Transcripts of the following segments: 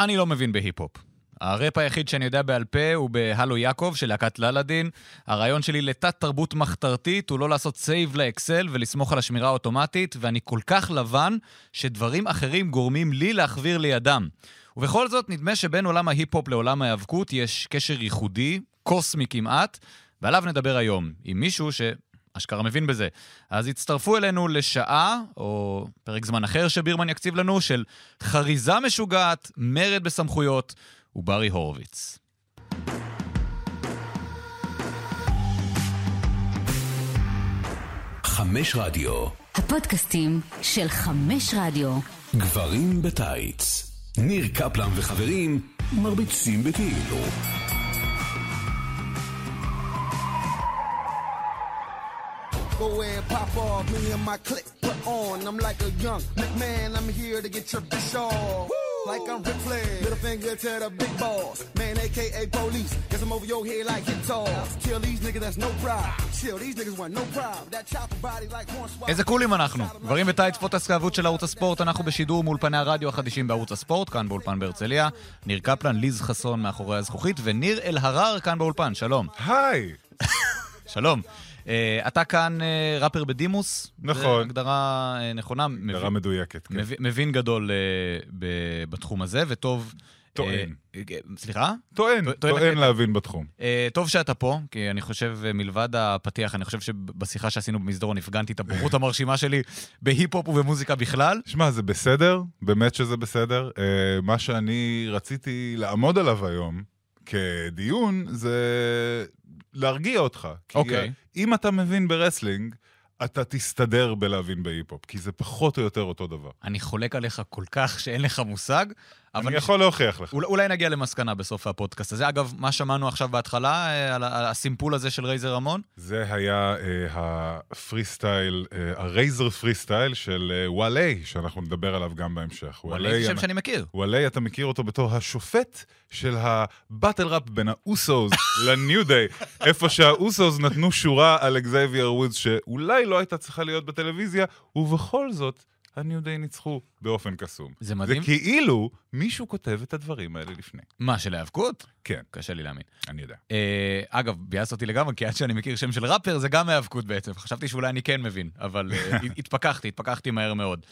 אני לא מבין בהיפ-הופ. הראפ היחיד שאני יודע בעל פה הוא בהלו יעקב של להקת ללדין. הרעיון שלי לתת תרבות מחתרתית הוא לא לעשות סייב לאקסל ולסמוך על השמירה האוטומטית, ואני כל כך לבן שדברים אחרים גורמים לי להחביר לידם. ובכל זאת נדמה שבין עולם ההיפ-הופ לעולם ההיאבקות יש קשר ייחודי, קוסמי כמעט, ועליו נדבר היום עם מישהו אשכרה מבין בזה. אז הצטרפו אלינו לשעה, או פרק זמן אחר שבירמן יקציב לנו, של חריזה משוגעת, מרד בסמכויות, וברי הורוביץ. חמש רדיו. הפודקאסטים של חמש רדיו. גברים בטייץ. ניר קפלן וחברים מרביצים בכאילו. Go ahead, pop off, me and my clique put on. I'm like a young McMahon, I'm here to get your bitch off. Like I'm Ric Flair, little finger to the big boss. Man, AKA police, guess I'm over your head like hip toss. Kill these niggas, that's no problem. Chill, these niggas want no problem. That chopper body like one swap. איזה קולים אנחנו. גברים בטייץ, פודקאסט ההתקרבות של ערוץ הספורט. אנחנו בשידור מול פני הרדיו החדישים בערוץ הספורט, כאן באולפן בהרצליה. ניר קפלן, ליז חסון מאחורי הזכוכית, וניר אלהרר כאן באולפן. שלום. היי. שלום. אתה כאן ראפר בדימוס, נכון. הגדרה נכונה. הגדרה מדויקת, כן. מבין גדול בתחום הזה, וטוב... טוען. סליחה? טוען להבין בתחום. טוב שאתה פה, כי אני חושב, מלבד הפתיח, אני חושב שבשיחה שעשינו במסדרון, נפגנתי את הבורות המרשימה שלי בהיפ-הופ ובמוזיקה בכלל. שמע, זה בסדר, באמת שזה בסדר. מה שאני רציתי לעמוד עליו היום, כדיון, זה... להרגיע אותך. כי אם אתה מבין ברסלינג, אתה תסתדר בלהבין בהיפ-הופ, כי זה פחות או יותר אותו דבר. אני חולק עליך כל כך שאין לך מושג, אבל... אני יכול להוכיח לך. אולי נגיע למסקנה בסוף הפודקאסט הזה. אגב, מה שמענו עכשיו בהתחלה, על הסימפול הזה של רייזר רמון? זה היה הפרי סטייל, הרייזר פרי סטייל של וואלי, שאנחנו נדבר עליו גם בהמשך. וואלי זה שם שאני מכיר. וואלי, אתה מכיר אותו בתור השופט של הבטל ראפ בין האוסוס לניו דיי, איפה שהאוסוס נתנו שורה על אקזייבייר וודס, שאולי לא הייתה צריכה להיות בטלוויזיה, ובכל זאת, הניו דיי ניצחו באופן קסום. זה מדהים. זה כאילו מישהו כותב את הדברים האלה לפני. מה, של ההיאבקות? כן. קשה לי להאמין. אני יודע. אגב, ביאס אותי לגמרי, כי עד שאני מכיר שם של ראפר, זה גם ההיאבקות בעצם. חשבתי שאולי אני כן מבין, אבל התפכחתי מהר מאוד.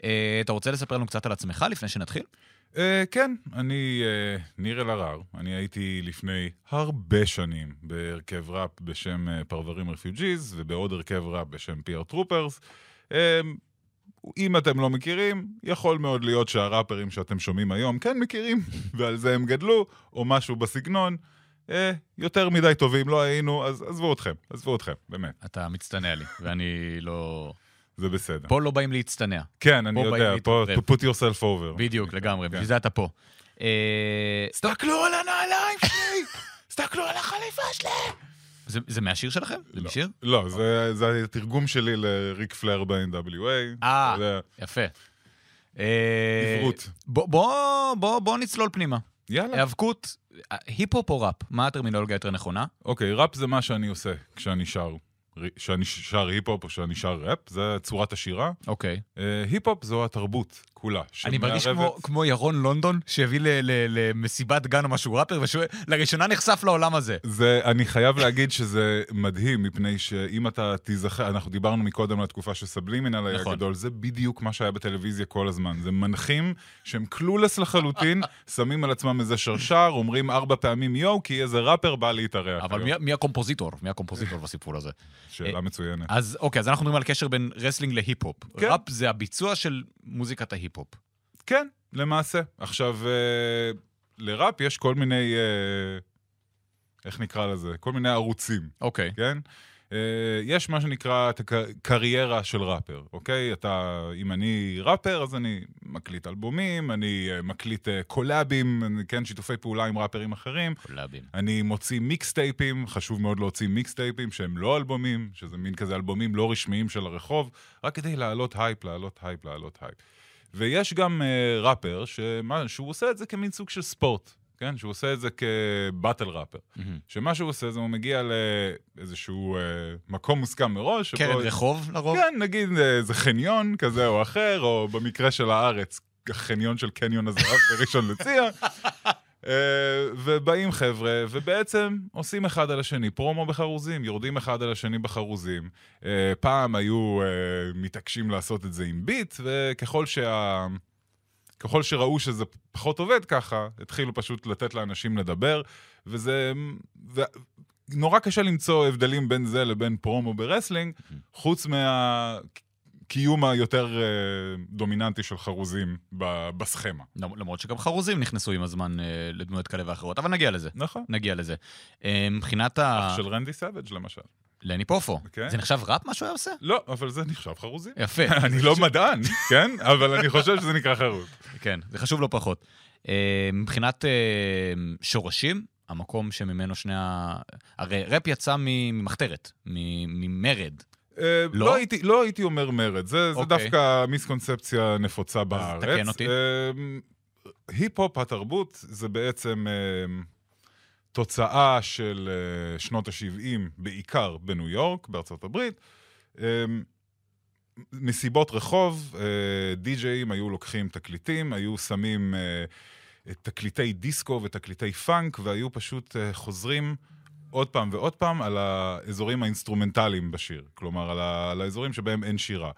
אתה רוצה לספר לנו קצת על עצמך לפני שנתחיל? כן, אני ניר אלהרר. אני הייתי לפני הרבה שנים בהרכב ראפ בשם פרברים רפיוג'יז, ובעוד הרכב ראפ בשם פייר טרופרס. אם אתם לא מכירים, יכול מאוד להיות שהראפרים שאתם שומעים היום כן מכירים, ועל זה הם גדלו, או משהו בסגנון. יותר מדי טובים לא היינו, אז עזבו אתכם, באמת. אתה מצטנע לי, ואני לא... זה בסדר. פה לא באים להצטנע. כן, אני יודע, פה put yourself over. בדיוק, לגמרי, בשביל זה אתה פה. סתכלו על הנעליים שלי! סתכלו על החליפה שלי! זה מהשיר שלכם? זה משיר? לא, זה התרגום שלי לריק פלר ב-NWA. יפה. עברות. בוא נצלול פנימה. יאללה. היאבקות, היפ-הופ או ראפ? מה הטרמינולוגיה יותר נכונה? אוקיי, ראפ זה מה שאני עושה כשאני שר. שאני שר היפ-הופ או שאני שר ראפ, זה צורת השירה. אוקיי. היפ-הופ זו התרבות כולה. אני מרגיש כמו ירון לונדון, שהביא למסיבת גן או משהו ראפר, ולראשונה נחשף לעולם הזה. אני חייב להגיד שזה מדהים, מפני שאם אתה תזכר, אנחנו דיברנו מקודם על התקופה שסבלימינל היה גדול, זה בדיוק מה שהיה בטלוויזיה כל הזמן. זה מנחים שהם קלולס לחלוטין, שמים על עצמם איזה שרשר, אומרים 4 פעמים יו, כי איזה ראפר בא להתארח. אבל מי הקומפוזיטור? מי הקומפוזיטור בסיפור הזה? שאלה מצוינת. אז אוקיי, אז אנחנו מדברים על קשר בין רסלינג להיפ-הופ. ראפ זה הביצוע של מוזיקת ההיפ-הופ. כן, למעשה. עכשיו, לראפ יש כל מיני, איך נקרא לזה? כל מיני ערוצים. אוקיי. כן? יש מה שנקרא קריירה של ראפר, אוקיי? אתה, אם אני ראפר, אז אני מקליט אלבומים, אני מקליט קולאבים, כן, שיתופי פעולה עם ראפרים אחרים. קולאבים. אני מוציא מיקסטייפים, חשוב מאוד להוציא מיקסטייפים שהם לא אלבומים, שזה מין כזה אלבומים לא רשמיים של הרחוב, רק כדי לעלות הייפ. ויש גם ראפר שהוא עושה את זה כמין סוג של ספורט. כן, שהוא עושה את זה כבטל ראפר. שמה שהוא עושה זה הוא מגיע לאיזשהו מקום מוסכם מראש. קרן רחוב לרוב? כן, נגיד איזה חניון כזה או אחר, או במקרה של הארץ, החניון של קניון הזהב בראשון לציון, ובאים חבר'ה, ובעצם עושים אחד על השני, פרומו בחרוזים, יורדים אחד על השני בחרוזים. פעם היו מתעקשים לעשות את זה עם ביט, וככל ככל שראו שזה פחות עובד ככה, התחילו פשוט לתת לאנשים לדבר, וזה... נורא קשה למצוא הבדלים בין זה לבין פרומו ברסלינג, חוץ מהקיום היותר דומיננטי של חרוזים בסכמה. למרות שגם חרוזים נכנסו עם הזמן לדמויות כאלה ואחרות, אבל נגיע לזה. נכון. נגיע לזה. מבחינת אח של רנדי סאבג' למשל. לני פופו. זה נחשב ראפ מה שהוא היה עושה? לא, אבל זה נחשב חרוזים. יפה. אני לא מדען, כן? אבל אני חושב שזה נקרא חרוז. כן, זה חשוב לא פחות. מבחינת שורשים, המקום שממנו שני הרי ראפ יצא ממחתרת, ממרד. לא הייתי אומר מרד, זה דווקא מיסקונספציה נפוצה בארץ. תקן אותי. היפ-הופ, התרבות, זה בעצם תוצאה של שנות ה-70, בעיקר בניו יורק, בארצות הברית. מסיבות רחוב, די-ג'אים היו לוקחים תקליטים, היו שמים... תקליטי דיסקו ותקליטי פאנק, והיו פשוט חוזרים עוד פעם ועוד פעם על האזורים האינסטרומנטליים בשיר, כלומר על האזורים שבהם אין שירה.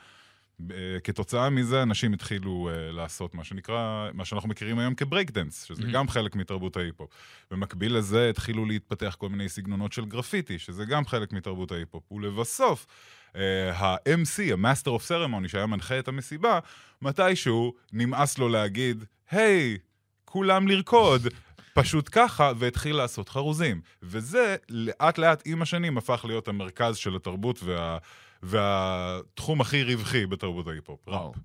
כתוצאה מזה אנשים התחילו לעשות מה שנקרא, מה שאנחנו מכירים היום כברייק דנס, שזה גם חלק מתרבות ההיפ-הופ. במקביל לזה התחילו להתפתח כל מיני סגנונות של גרפיטי, שזה גם חלק מתרבות ההיפ-הופ. ולבסוף, ה-MC, ה-Master of Ceremony, שהיה מנחה את המסיבה, מתישהו נמאס לו להגיד, "היי, כולם לרקוד, פשוט ככה, והתחיל לעשות חרוזים. וזה, לאט לאט עם השנים, הפך להיות המרכז של התרבות והתחום הכי רווחי בתרבות ההיפ-הופ.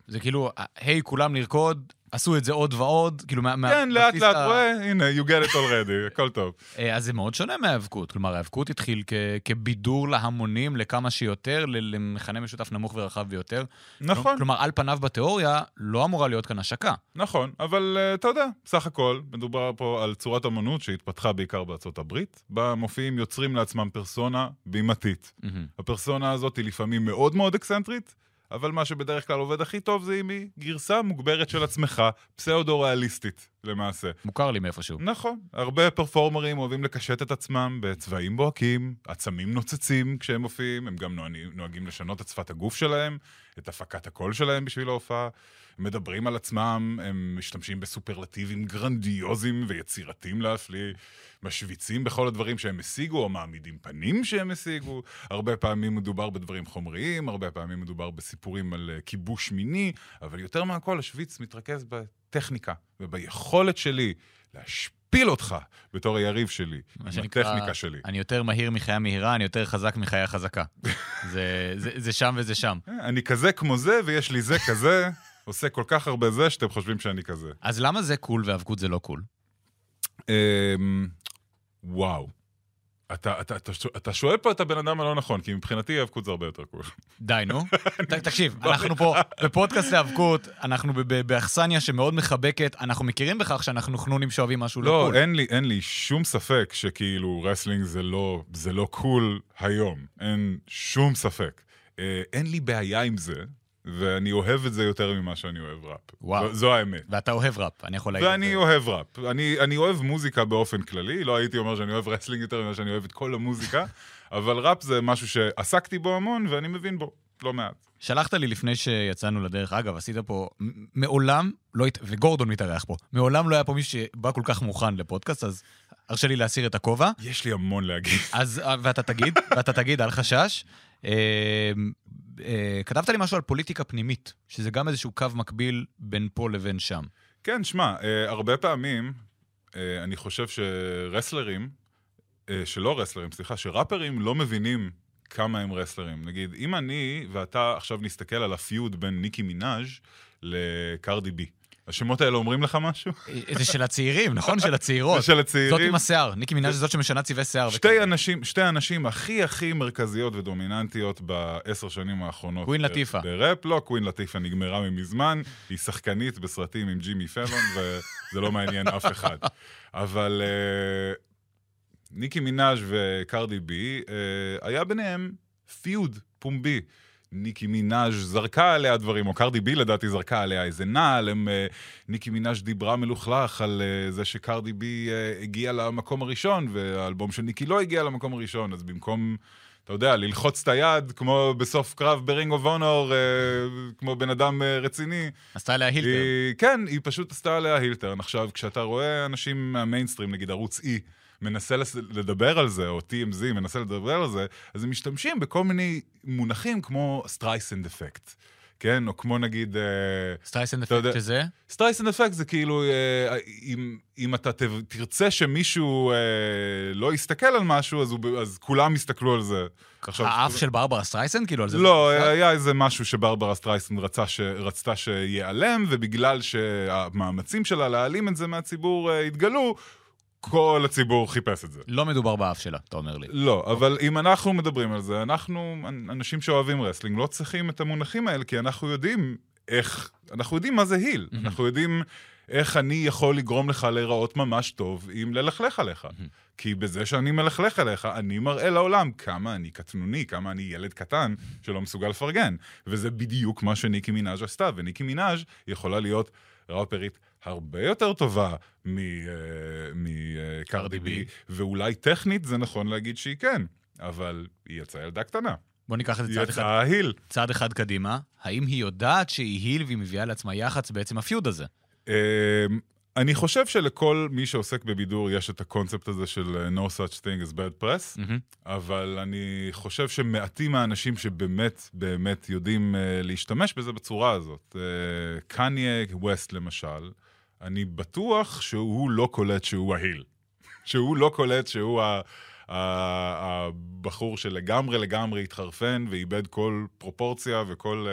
זה כאילו, היי, כולם לרקוד, עשו את זה עוד ועוד, כאילו מה... כן, לאט לאט, הנה, you get it already, הכל טוב. אז זה מאוד שונה מהאבקות, כלומר, האבקות התחיל כבידור להמונים, לכמה שיותר, למכנה משותף נמוך ורחב ביותר. נכון. כלומר, על פניו בתיאוריה, לא אמורה להיות כאן השקה. נכון, אבל אתה יודע, בסך הכל, מדובר פה על צורת אמנות שהתפתחה בעיקר בארצות הברית, בה מופיעים יוצרים לעצמם פרסונה בימתית. הפרסונה הזאת היא לפעמים מאוד מאוד אקסנטרית, אבל מה שבדרך כלל עובד הכי טוב זה אם היא גרסה מוגברת של עצמך, פסאודו-ריאליסטית למעשה. מוכר לי מאיפשהו. נכון. הרבה פרפורמרים אוהבים לקשט את עצמם בצבעים בוהקים, עצמים נוצצים כשהם מופיעים, הם גם נוהגים לשנות את שפת הגוף שלהם, את הפקת הקול שלהם בשביל ההופעה, הם מדברים על עצמם, הם משתמשים בסופרלטיבים גרנדיוזיים ויצירתיים להפליא, משוויצים בכל הדברים שהם השיגו, או מעמידים פנים שהם השיגו, הרבה פעמים מדובר בדברים חומריים, הרבה פעמים מדובר בסיפורים על כיבוש מיני, אבל יותר מהכל השוויץ מתרכז בטכניקה, וביכולת שלי להשפיל אותך בתור היריב שלי, הטכניקה שלי. אני יותר מהיר מחיה מהירה, אני יותר חזק מחיה חזקה. זה שם וזה שם. אני כזה כמו זה, ויש לי זה כזה, עושה כל כך הרבה זה שאתם חושבים שאני כזה. אז למה זה קול והאבקות זה לא קול? וואו. אתה שואל פה את הבן אדם הלא נכון, כי מבחינתי האבקות זה הרבה יותר קול. די, נו. תקשיב, אנחנו פה בפודקאסט לאבקות, אנחנו באכסניה שמאוד מחבקת, אנחנו מכירים בכך שאנחנו חנונים שאוהבים משהו לא קול. לא, אין לי שום ספק שכאילו רסלינג זה לא קול היום. אין שום ספק. אין לי בעיה עם זה, ואני אוהב את זה יותר ממה שאני אוהב ראפ. זו האמת. ואתה אוהב ראפ, אני יכול להגיד את זה. ואני אוהב ראפ. אני אוהב מוזיקה באופן כללי, לא הייתי אומר שאני אוהב רסלינג יותר ממה שאני אוהב את כל המוזיקה, אבל ראפ זה משהו שעסקתי בו המון, ואני מבין בו, לא מעט. שלחת לי לפני שיצאנו לדרך, אגב, עשית פה, מעולם, וגורדון מתארח פה, מעולם לא היה פה מישהו שבא כל כך מוכן לפודקאסט, אז הרשה לי להסיר את הכובע. יש לי המון להגיד. אז, ואתה תגיד, אל חשש. כתבת לי משהו על פוליטיקה פנימית, שזה גם איזשהו קו מקביל בין פה לבין שם. כן, שמע, הרבה פעמים אני חושב שראפרים לא מבינים כמה הם רסלרים. נגיד, אם אני ואתה עכשיו נסתכל על הפיוד בין ניקי מינאז' לקרדי בי, השמות האלה אומרים לך משהו? זה של הצעירים, נכון? של הצעירות. זה של הצעירים. זאת עם השיער, ניקי מינאז' זאת שמשנה צבעי שיער. שתי אנשים הכי מרכזיות ודומיננטיות ב10 שנים האחרונות. קווין לטיפה. בראפ, לא, קווין לטיפה נגמרה ממזמן, היא שחקנית בסרטים עם ג'ימי פלון, וזה לא מעניין אף אחד. אבל ניקי מינאז' וקרדי בי, היה ביניהם פיוד פומבי. ניקי מינאז' זרקה עליה דברים, או קרדי בי לדעתי זרקה עליה איזה נעל, ניקי מינאז' דיברה מלוכלך על זה שקרדי בי הגיע למקום הראשון, והאלבום של ניקי לא הגיע למקום הראשון, אז במקום, אתה יודע, ללחוץ את היד, כמו בסוף קרב ברינג אוף אונור, כמו בן אדם רציני. עשתה עליה הילטר. כן, היא פשוט עשתה עליה הילטר. עכשיו, כשאתה רואה אנשים מהמיינסטרים, נגיד ערוץ אי, מנסה לדבר על זה, או TMZ מנסה לדבר על זה, אז הם משתמשים בכל מיני מונחים כמו סטרייסנד אפקט. כן? או כמו נגיד... סטרייסנד אפקט שזה? סטרייסנד אפקט זה כאילו, אם אתה תרצה שמישהו לא יסתכל על משהו, אז כולם יסתכלו על זה. האף של ברברה סטרייסנד? כאילו על זה? לא, היה איזה משהו שברברה סטרייסנד רצתה שיעלם, ובגלל שהמאמצים שלה להעלים את זה מהציבור התגלו, כל הציבור חיפש את זה. לא מדובר באף שלה, אתה אומר לי. לא, אבל אם אנחנו מדברים על זה, אנחנו, אנשים שאוהבים רסלינג, לא צריכים את המונחים האלה, כי אנחנו יודעים איך, אנחנו יודעים מה זה היל. אנחנו יודעים איך אני יכול לגרום לך להיראות ממש טוב אם ללכלך עליך. כי בזה שאני מלכלך עליך, אני מראה לעולם כמה אני קטנוני, כמה אני ילד קטן שלא מסוגל לפרגן. וזה בדיוק מה שניקי מינאז' עשתה, וניקי מינאז' יכולה להיות ראפרית הרבה יותר טובה מקרדי בי, ואולי טכנית זה נכון להגיד שהיא כן, אבל היא יצאה ילדה קטנה. בוא ניקח את זה צעד אחד קדימה. האם היא יודעת שהיא היל והיא מביאה לעצמה יחץ בעצם הפיוד הזה? אני חושב שלכל מי שעוסק בבידור יש את הקונספט הזה של no such thing as bad press, אבל אני חושב שמעטים האנשים שבאמת באמת יודעים להשתמש בזה בצורה הזאת. קניה ווסט למשל, אני בטוח שהוא לא קולט שהוא ההיל. שהוא לא קולט שהוא הבחור שלגמרי לגמרי התחרפן ואיבד כל פרופורציה וכל...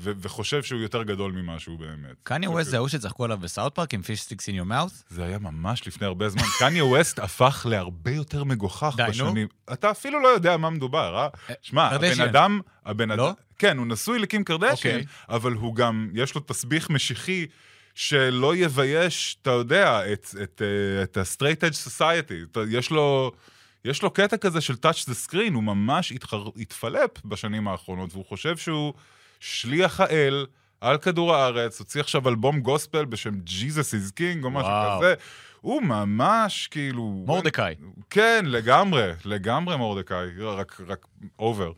וחושב שהוא יותר גדול ממה שהוא באמת. קניה ווסט זה ההוא שצחקו עליו בסאוט פארק עם פיש סטיקס אין יור מאוס? זה היה ממש לפני הרבה זמן. קניה ווסט הפך להרבה יותר מגוחך בשנים. אתה אפילו לא יודע מה מדובר, אה? שמע, הבן אדם... כן, הוא נשוי לקים קרדשין, אבל הוא גם, יש לו תסביך משיחי שלא יבייש, אתה יודע, את ה-Straight Edge Society. יש לו קטע כזה של Touch the Screen, הוא ממש התפלפ בשנים האחרונות, והוא חושב שהוא... שליח האל על כדור הארץ, הוציא עכשיו אלבום גוספל בשם Jesus is King או משהו כזה, הוא ממש כאילו... מורדקאי. כן, לגמרי, לגמרי מורדקאי, רק אובר.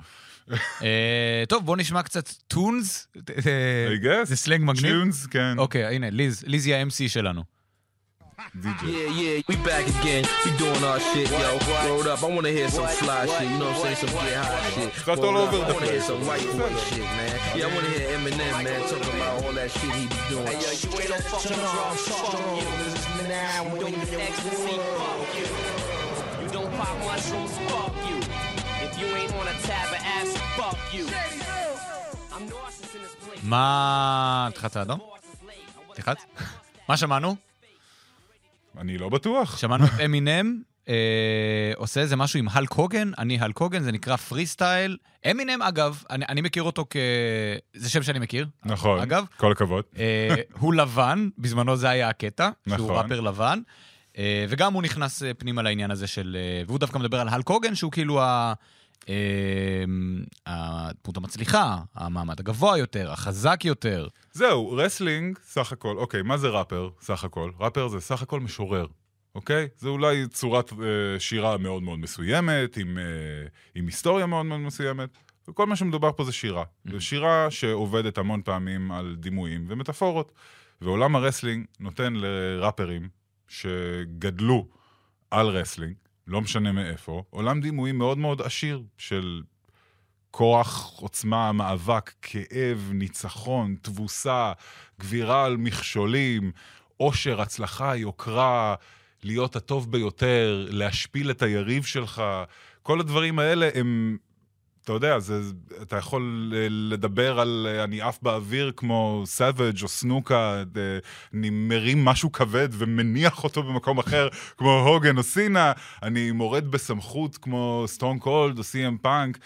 טוב, בוא נשמע קצת טונס, זה סלנג מגניב. טונס, כן. אוקיי, הנה, ליז היא ה-MC שלנו. DJ. Yeah, we back again. We doing our shit, yo. Rolled up. I want to hear some fly shit. You know what I'm saying? Some get high shit. That's all over the place. I want to hear some white boy shit, man. Yeah, I want to hear Eminem, man, talking about all that shit he be doing. Hey, yo, you ain't no fucking drunk. Fuck you. This is now. We doing the next scene. Fuck you. You don't pop mushrooms. Fuck you. If you ain't on a tab of ass, fuck you. I'm nauseous in this place. מה... תחת האדום? תחת? מה שמענו? אני לא בטוח. שמענו את אמינם, עושה איזה משהו עם הלק הוגן, אני הלק הוגן, זה נקרא פרי סטייל. אמינם, אגב, אני מכיר אותו כ... זה שם שאני מכיר. נכון, אגב, כל הכבוד. הוא לבן, בזמנו זה היה הקטע, נכון. שהוא ראפר לבן, וגם הוא נכנס פנימה לעניין הזה של... והוא דווקא מדבר על הלק הוגן, שהוא כאילו הדמות המצליחה, המעמד הגבוה יותר, החזק יותר. זהו, רסלינג, סך הכל, אוקיי, מה זה ראפר, סך הכל? ראפר זה סך הכל משורר, אוקיי? זה אולי צורת שירה מאוד מאוד מסוימת, עם היסטוריה מאוד מאוד מסוימת. כל מה שמדובר פה זה שירה. זה שירה שעובדת המון פעמים על דימויים ומטאפורות. ועולם הרסלינג נותן לראפרים שגדלו על רסלינג, לא משנה מאיפה, עולם דימוי מאוד מאוד עשיר של כוח, עוצמה, מאבק, כאב, ניצחון, תבוסה, גבירה על מכשולים, עושר, הצלחה, יוקרה, להיות הטוב ביותר, להשפיל את היריב שלך. כל הדברים האלה הם, אתה יודע, אתה יכול לדבר על אני עף באוויר כמו סאבג' או סנוקה, אני מרים משהו כבד ומניח אותו במקום אחר, כמו הוגן או סינה, אני מורד בסמכות כמו סטון קולד או CM פאנק,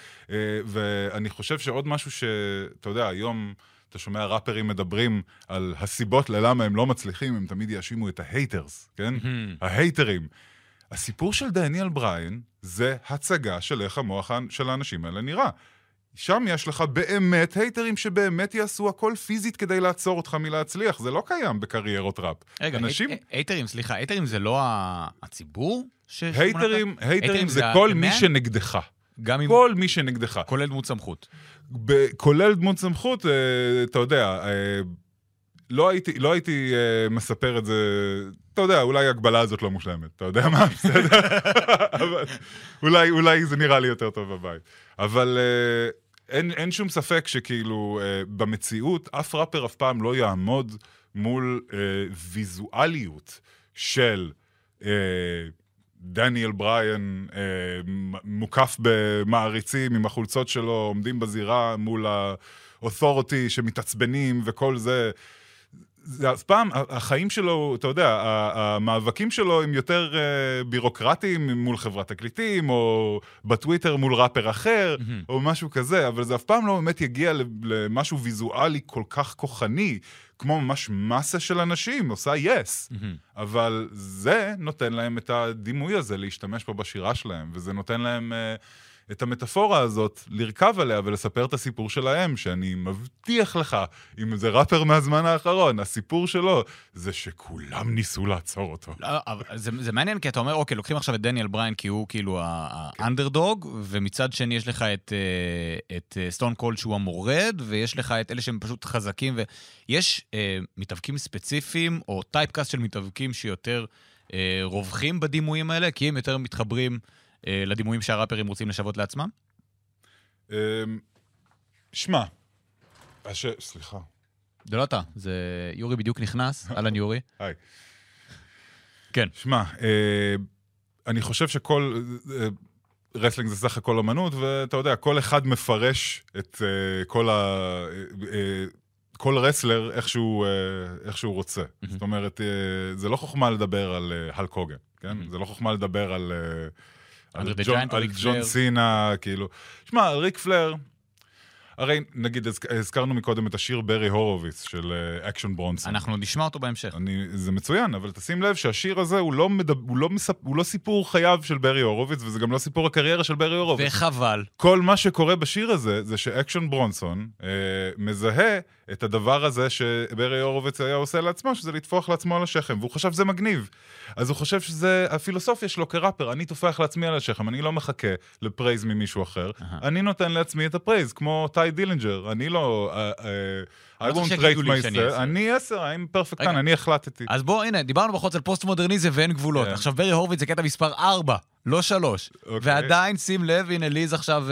ואני חושב שעוד משהו שאתה יודע, היום אתה שומע ראפרים מדברים על הסיבות ללמה הם לא מצליחים, הם תמיד יאשימו את ההייטרס, כן? ההייטרים. הסיפור של דניאל בריין זה הצגה של איך המוח של האנשים האלה נראה. שם יש לך באמת הייטרים שבאמת יעשו הכל פיזית כדי לעצור אותך מלהצליח. זה לא קיים בקריירות ראפ. רגע, הייטרים, סליחה, הייטרים זה לא הציבור? הייטרים זה כל מי שנגדך. כל מי שנגדך. כולל דמות סמכות. כולל דמות סמכות, אתה יודע, לא הייתי מספר את זה, אתה יודע, אולי ההגבלה הזאת לא מושלמת, אתה יודע מה? בסדר? אולי זה נראה לי יותר טוב בבית. אבל אין שום ספק שכאילו במציאות אף ראפר אף פעם לא יעמוד מול ויזואליות של דניאל בריין מוקף במעריצים עם החולצות שלו, עומדים בזירה מול האותוריטי שמתעצבנים וכל זה. זה אף פעם, החיים שלו, אתה יודע, המאבקים שלו הם יותר בירוקרטיים מול חברת תקליטים, או בטוויטר מול ראפר אחר, או משהו כזה, אבל זה אף פעם לא באמת יגיע למשהו ויזואלי כל כך כוחני, כמו ממש מסה של אנשים, עושה יס. אבל זה נותן להם את הדימוי הזה להשתמש פה בשירה שלהם, וזה נותן להם את המטאפורה הזאת, לרכב עליה ולספר את הסיפור שלהם, שאני מבטיח לך, אם זה ראפר מהזמן האחרון, הסיפור שלו זה שכולם ניסו לעצור אותו. לא, אבל זה מעניין, כי אתה אומר, אוקיי, לוקחים עכשיו את דניאל בריין, כי הוא כאילו האנדרדוג, ומצד שני יש לך את סטון קולד שהוא המורד, ויש לך את אלה שהם פשוט חזקים, ויש מתאבקים ספציפיים, או טייפקאסט של מתאבקים שיותר רווחים בדימויים האלה, כי הם יותר מתחברים לדימויים שהראפרים רוצים לשוות לעצמם? שמה. סליחה. זה לא אתה, זה יורי בדיוק נכנס, אלן יורי. היי. כן. שמה, אני חושב שכל רסלינג זה סך הכל אמנות, ואתה יודע, כל אחד מפרש את כל רסלר איך שהוא רוצה. זאת אומרת, זה לא חוכמה לדבר על הלק הוגן, כן? זה לא חוכמה לדבר על על ג'ון סינה, כאילו. שמע, ריק פלר, הרי נגיד, הזכרנו מקודם את השיר ברי הורוביץ של אקשן ברונסון. אנחנו נשמע אותו בהמשך. זה מצוין, אבל תשים לב שהשיר הזה הוא לא סיפור חייו של ברי הורוביץ, וזה גם לא סיפור הקריירה של ברי הורוביץ. וחבל. כל מה שקורה בשיר הזה, זה שאקשן ברונסון מזהה את הדבר הזה שברי הורוביץ היה עושה לעצמו, שזה לתפוח לעצמו על השכם, והוא חשב שזה מגניב. אז הוא חושב שזה, הפילוסופיה שלו כראפר, אני תופח לעצמי על השכם, אני לא מחכה לפרייז ממישהו אחר, אני נותן לעצמי את הפרייז, כמו טי דילינג'ר, אני לא, I won't rate myself, אני 10, I'm perfect, אני החלטתי. אז בוא, הנה, דיברנו בחוץ על פוסט-מודרניזם ואין גבולות, עכשיו ברי הורוביץ זה קטע מספר 4, לא 3, ועדיין שים לב, הנה ליז עכשיו,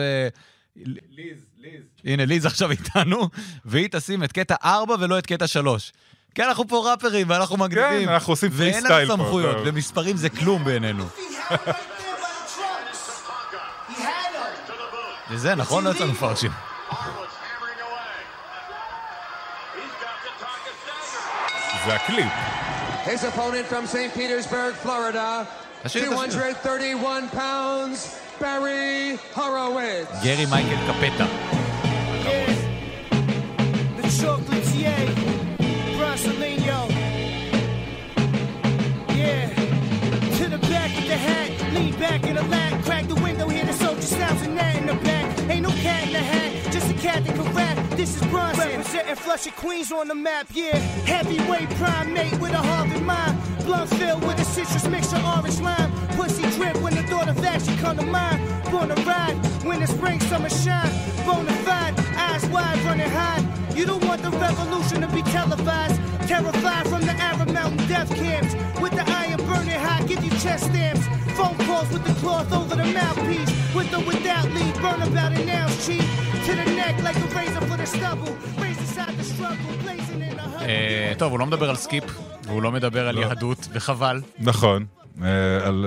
הנה, ליז עכשיו איתנו, והיא תשים את קטע 4 ולא את קטע 3. כן, אנחנו פה ראפרים, ואנחנו מגניבים. כן, אנחנו עושים פרי סטייל פה. ואין לנו סמכויות, ומספרים זה כלום בעינינו. וזה, נכון? לא יצאנו פרשים. זה הקליפ. His opponent from St. Petersburg, Florida, 231 pounds, Barry Horowitz. גרי מייקל קפטה. The chocolatier, Brasileño. Yeah. To the back of the hat, lean back in the lap, crack the window, hear the soldier snaps and that in the back. Ain't no cat in the hat, just a cat that can rap. This is Bronson, representing Flushing Queens on the map, yeah. Heavyweight primate with a Harvard mind. Blood filled with a citrus mixture, orange lime. Pussy drip when the thought of action come to mind. Born to ride, when the spring, summer shine. Bonafide, eyes wide, running high. You don't want the revolution to be televised. Terrified from the Arab Mountain death camps. With the iron burning hot, give you chest stamps. Phone calls with the cloth over the mouthpiece. With or without leave, burn about an ounce cheap. To the neck like a razor for the stubble. Raised inside the struggle, blazing in the huddle. טוב, הוא לא מדבר על סקיפ, והוא לא מדבר על יהדות, וחבל. נכון.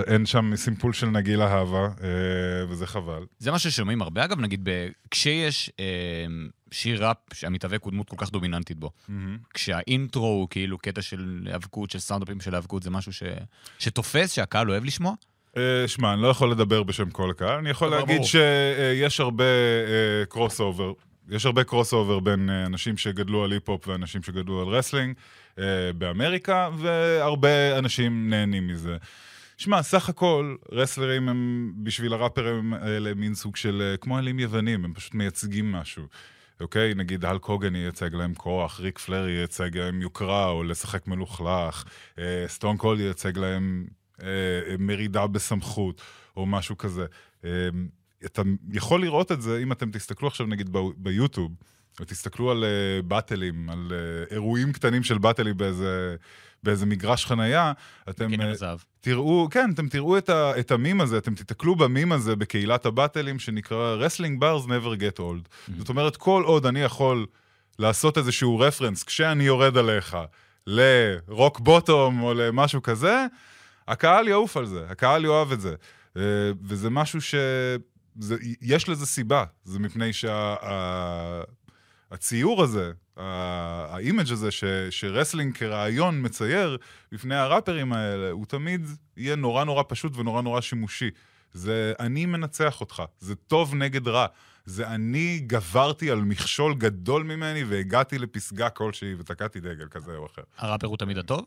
אין שם סימפול של נגיל אהבה, וזה חבל. זה מה ששומעים הרבה, אגב, נגיד, כשיש שיר ראפ שהמתאבק הוא דמות כל כך דומיננטית בו, כשהאינטרו הוא כאילו קטע של אבקות, של סאונדאפים של אבקות, זה משהו שתופס, שהקהל אוהב לשמוע? שמע, אני לא יכול לדבר בשם כל הקהל, אני יכול להגיד שיש הרבה קרוס אובר, יש הרבה קרוס אובר בין אנשים שגדלו על היפ-הופ ואנשים שגדלו על רסלינג באמריקה, והרבה אנשים נהנים מזה. שמע, סך הכל, רסלרים הם, בשביל הראפרים האלה, מין סוג של, כמו אלים יוונים, הם פשוט מייצגים משהו. אוקיי? נגיד, הלק הוגן ייצג להם כוח, ריק פלר ייצג להם יוקרה, או לשחק מלוכלך, סטון קולד ייצג להם מרידה בסמכות, או משהו כזה. אתה יכול לראות את זה, אם אתם תסתכלו עכשיו, נגיד, ביוטיוב, ותסתכלו על באטלים, על אירועים קטנים של באטלי באיזה מגרש חנייה, אתם תראו, כן, אתם תראו את המים הזה, אתם תתקלו במים הזה בקהילת הבאטלים שנקרא Wrestling Bars Never Get Old. זאת אומרת, כל עוד אני יכול לעשות איזשהו רפרנס, כשאני יורד עליך לרוק בוטום או למשהו כזה, הקהל יעוף על זה, הקהל יאהב את זה. וזה משהו יש לזה סיבה, זה מפני הציור הזה, האימג' הזה שרסלינג כרעיון מצייר לפני הראפרים האלה, הוא תמיד יהיה נורא נורא פשוט ונורא נורא שימושי. זה אני מנצח אותך, זה טוב נגד רע, זה אני גברתי על מכשול גדול ממני והגעתי לפסגה כלשהי ותקעתי דגל כזה או אחר. הראפר הוא תמיד הטוב?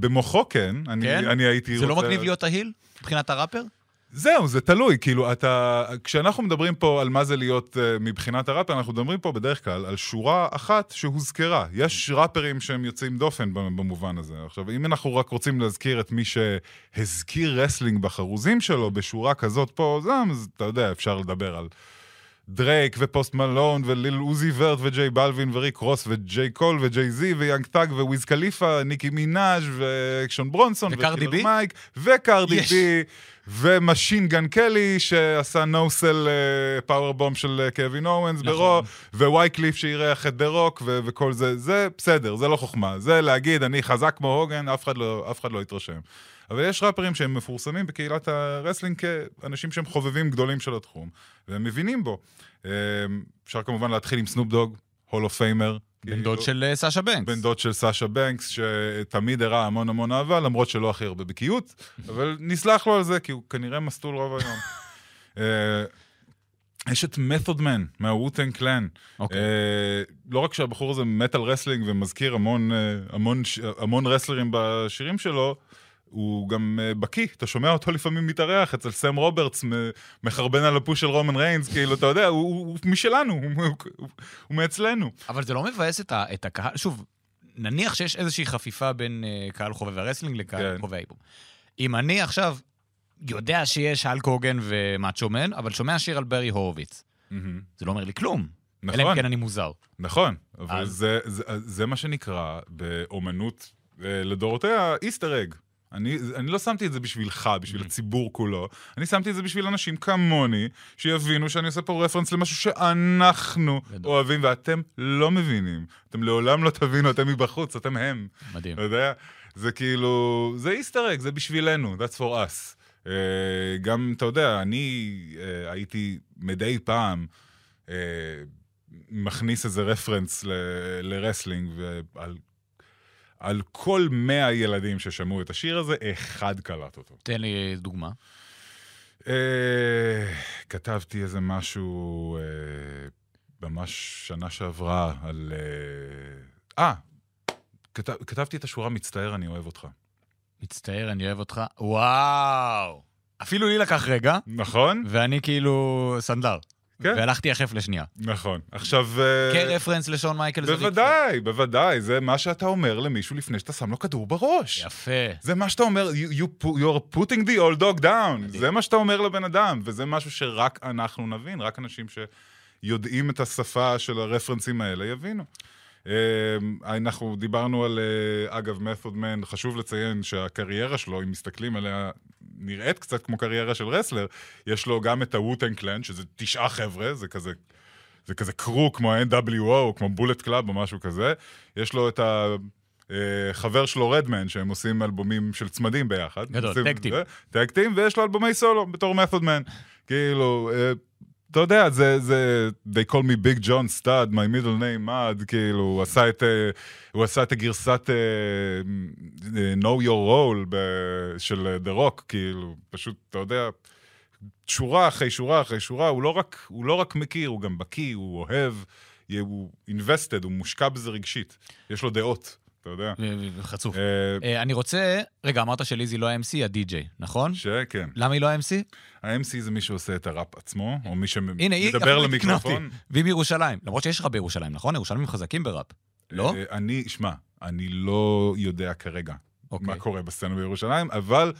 במוחו כן, אני הייתי רוצה... זה לא מגניב להיות ההיל מבחינת הראפר? זהו, זה תלוי, כאילו, כשאנחנו מדברים פה על מה זה להיות מבחינת הראפר, אנחנו מדברים פה בדרך כלל על שורה אחת שהוזכרה. יש ראפרים שהם יוצאים דופן במובן הזה. עכשיו, אם אנחנו רק רוצים להזכיר את מי שהזכיר רסלינג בחרוזים שלו בשורה כזאת פה, אז אתה יודע, אפשר לדבר על דרייק ופוסט מלון וליל אוזי ורט וג'יי בלווין וריק רוס וג'יי קול וג'יי זי ויאנג טאג וויז קליפה, ניקי מינאז' וקשון ברונסון וקילר מייק וקרדי בי ומשין גן קלי שעשה נוסל פאוור בום של קווין אורנס ברו ווייקליף שירח את דרוק וכל זה, זה בסדר, זה לא חוכמה, זה להגיד אני חזק כמו הוגן, אף אחד לא יתרשם. אבל יש ראפרים שהם מפורסמים בקהילת הרסלינג כאנשים שהם חובבים גדולים של התחום, והם מבינים בו. אפשר כמובן להתחיל עם סנופ דוג, הול אוף פיימר. בן דוד של סאשה בנקס. בן דוד של סאשה בנקס, שתמיד הראה המון המון אהבה, למרות שלא הכי הרבה בקיאות, אבל נסלח לו על זה, כי הוא כנראה מסתול רוב היום. יש את Method Man, מהווטן קלן. לא רק שהבחור הזה מת על רסלינג ומזכיר המון רסלרים בשירים שלו, הוא גם בקי, אתה שומע אותו לפעמים מתארח, אצל סם רוברטס מחרבן על הפוש של רומן ריינס, כאילו, אתה יודע, הוא משלנו, הוא מאצלנו. אבל זה לא מבאס את הקהל, שוב, נניח שיש איזושהי חפיפה בין קהל חובב הרסלינג לקהל חובב ההיפ-הופ. אם אני עכשיו יודע שיש הלק הוגן ומאצ'ו מן, אבל שומע שיר על ברי הורוביץ, זה לא אומר לי כלום. אלא אם כן אני מוזר. נכון, אבל זה מה שנקרא באומנות לדורותיה איסטר אג. אני לא שמתי את זה בשבילך, בשביל הציבור כולו, אני שמתי את זה בשביל אנשים כמוני, שיבינו שאני עושה פה רפרנס למשהו שאנחנו אוהבים, ואתם לא מבינים. אתם לעולם לא תבינו, אתם מבחוץ, אתם הם. מדהים. אתה יודע? זה כאילו, זה איסטר אג, זה בשבילנו, that's for us. גם, אתה יודע, אני הייתי מדי פעם מכניס איזה רפרנס לרסלינג, ועל על כל 100 ילדים ששמעו את השיר הזה, אחד קלט אותו. תן לי דוגמה. כתבתי איזה משהו ממש שנה שעברה על... כתבתי את השורה מצטער, אני אוהב אותך. מצטער, אני אוהב אותך? וואו! אפילו לי לקח רגע. נכון. ואני כאילו סנדלר. והלכתי יחף לשנייה. נכון. עכשיו... כרפרנס לשון מייקל. בוודאי, בוודאי. זה מה שאתה אומר למישהו לפני שאתה שם לו כדור בראש. יפה. זה מה שאתה אומר, you're putting the old dog down. זה מה שאתה אומר לבן אדם, וזה משהו שרק אנחנו נבין, רק אנשים שיודעים את השפה של הרפרנסים האלה יבינו. אנחנו דיברנו על, אגב, Method Man, חשוב לציין שהקריירה שלו, אם מסתכלים עליה, נראית קצת כמו קריירה של רסלר, יש לו גם את הווטן קלן, שזה 9 חבר'ה, זה כזה קרו, כמו ה-NWO, כמו בולט קלאב או משהו כזה, יש לו את החבר שלו רדמן, שהם עושים אלבומים של צמדים ביחד, גדול, טקטים, ויש לו אלבומי סולו, בתור Method Man, כאילו... אתה יודע, זה, they call me Big John Stud, my middle name, mad, כאילו, הוא עשה את הגרסת know your role של The Rock, כאילו, פשוט, אתה יודע, שורה אחרי שורה אחרי שורה, הוא לא רק מכיר, הוא גם בקיא, הוא אוהב, הוא invested, הוא מושקע בזה רגשית, יש לו דעות. אתה יודע. חצוף. אני רוצה, רגע, אמרת שליזי לא ה-MC, הדי-ג'יי, נכון? שכן. למה היא לא ה-MC? ה-MC זה מי שעושה את הראפ עצמו, או מי שמדבר למיקרופון. והיא מירושלים, למרות שיש לך בירושלים, נכון? ירושלים חזקים בראפ, לא? שמע, אני לא יודע כרגע מה קורה בסצנה בירושלים, אבל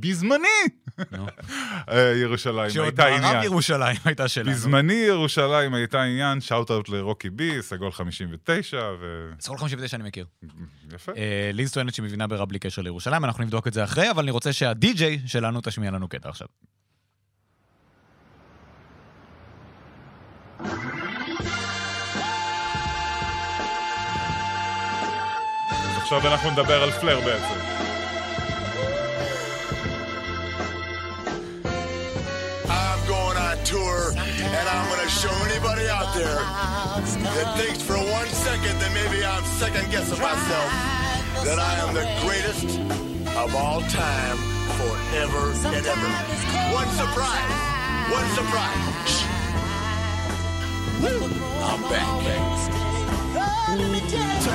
בזמני ירושלים הייתה עניין. כשעוד ירושלים הייתה שלנו. בזמני ירושלים הייתה עניין, שאוט-אוט לרוקי בי, סגול 59 ו... סגול 59 אני מכיר. יפה. ליז טוענת שמבינה ברב בלי קשר לירושלים, אנחנו נבדוק את זה אחרי, אבל אני רוצה שהדי-ג'יי שלנו תשמיע לנו קטע עכשיו. עכשיו אנחנו נדבר על פלר בעצם. I'm going on tour and I'm going to show anybody out there that thinks for one second that maybe I'm second guessing myself that I am the greatest of all time forever and ever. One surprise. One surprise. I'm back. To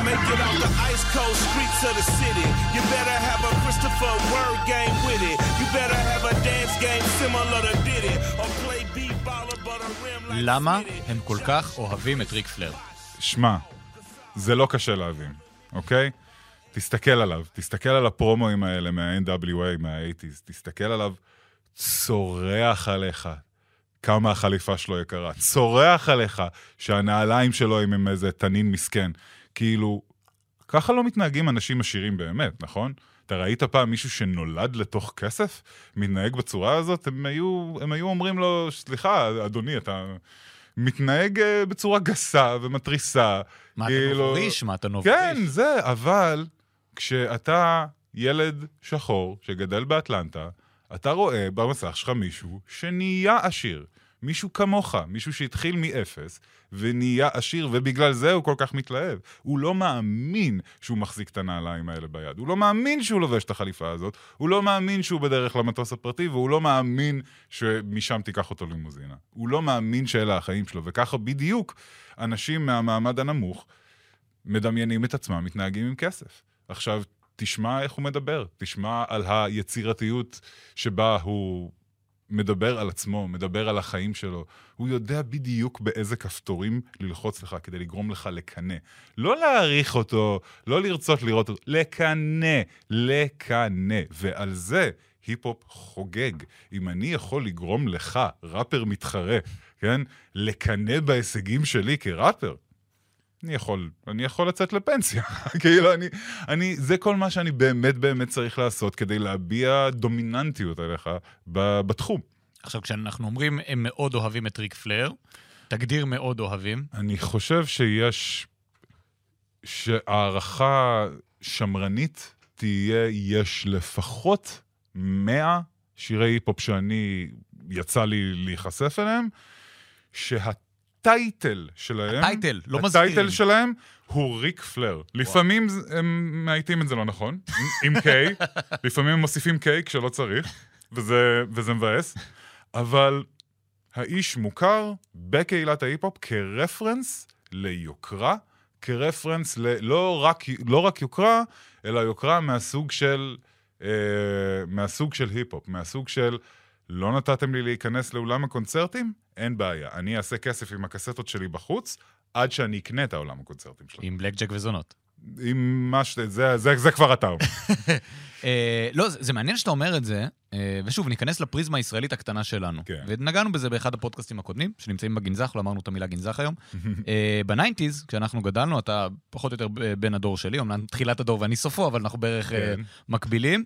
make it out the ice cold streets of the city, you better have a Christopher word game with it. You better have a dance game similar to Diddy or play b-baller but a rim like. למה הם כל כך אוהבים את ריק פלר? שמע, זה לא קשה להבין, אוקיי? תסתכל עליו, תסתכל על הפרומואים האלה מה-NWA, מה-80s, תסתכל עליו, צורח עליך. כמה החליפה שלו יקרה, צורח עליך שהנעליים שלו הם עם איזה תנין מסכן, כאילו, ככה לא מתנהגים אנשים עשירים באמת, נכון? אתה ראית פעם מישהו שנולד לתוך כסף, מתנהג בצורה הזאת, הם היו אומרים לו, סליחה, אדוני, אתה מתנהג בצורה גסה ומטריסה. מה אתה נובריש, מה אתה נובריש. כן, זה, אבל כשאתה ילד שחור שגדל באטלנטה, אתה רואה במסך שלך מישהו שנהיה עשיר, מישהו כמוך, מישהו שהתחיל מאפס ונהיה עשיר, ובגלל זה הוא כל כך מתלהב. הוא לא מאמין שהוא מחזיק את הנעליים האלה ביד, הוא לא מאמין שהוא לובש את החליפה הזאת, הוא לא מאמין שהוא בדרך למטוס הפרטי, והוא לא מאמין שמשם תיקח אותו לימוזינה. הוא לא מאמין שאלה החיים שלו, וככה בדיוק אנשים מהמעמד הנמוך מדמיינים את עצמם, מתנהגים עם כסף. עכשיו, תשמע איך הוא מדבר, תשמע על היצירתיות שבה הוא מדבר על עצמו, מדבר על החיים שלו. הוא יודע בדיוק באיזה כפתורים ללחוץ לך כדי לגרום לך לקנה. לא להעריך אותו, לא לרצות לראות אותו, לקנה, לקנה. ועל זה היפ-הופ חוגג. אם אני יכול לגרום לך, ראפר מתחרה, כן? לקנה בהישגים שלי כראפר, אני יכול לצאת לפנסיה, כאילו אני, זה כל מה שאני באמת באמת צריך לעשות כדי להביע דומיננטיות עליך בתחום. עכשיו, כשאנחנו אומרים הם מאוד אוהבים את ריק פלר, תגדיר מאוד אוהבים. אני חושב שיש, שהערכה שמרנית תהיה, יש לפחות 100 שירי היפופ שאני יצא לי להיחשף אליהם, הטייטל שלהם הוא ריק פלר. לפעמים הם מעיתים את זה לא נכון, עם קיי, לפעמים הם מוסיפים קיי כשלא צריך, וזה מבאס, אבל האיש מוכר בקהילת ההיפ-הופ כרפרנס ליוקרה, כרפרנס לא רק יוקרה, אלא יוקרה מהסוג של היפ-הופ, מהסוג של לא נתתם לי להיכנס לאולם הקונצרטים, אין בעיה. אני אעשה כסף עם הקסטות שלי בחוץ, עד שאני אקנה את העולם הקונצרטים שלי. עם בלק ג'ק וזונות. עם מה ש... זה כבר אתה אומר. לא, זה מעניין שאתה אומר את זה, ושוב, ניכנס לפריזמה הישראלית הקטנה שלנו. ונגענו בזה באחד הפודקאסטים הקודמים, שנמצאים בגנזח, לא אמרנו את המילה גנזח היום. ב-90s, כשאנחנו גדלנו, אתה פחות או יותר בין הדור שלי, אומנם תחילת הדור ואני סופו, אבל אנחנו בערך מקבילים.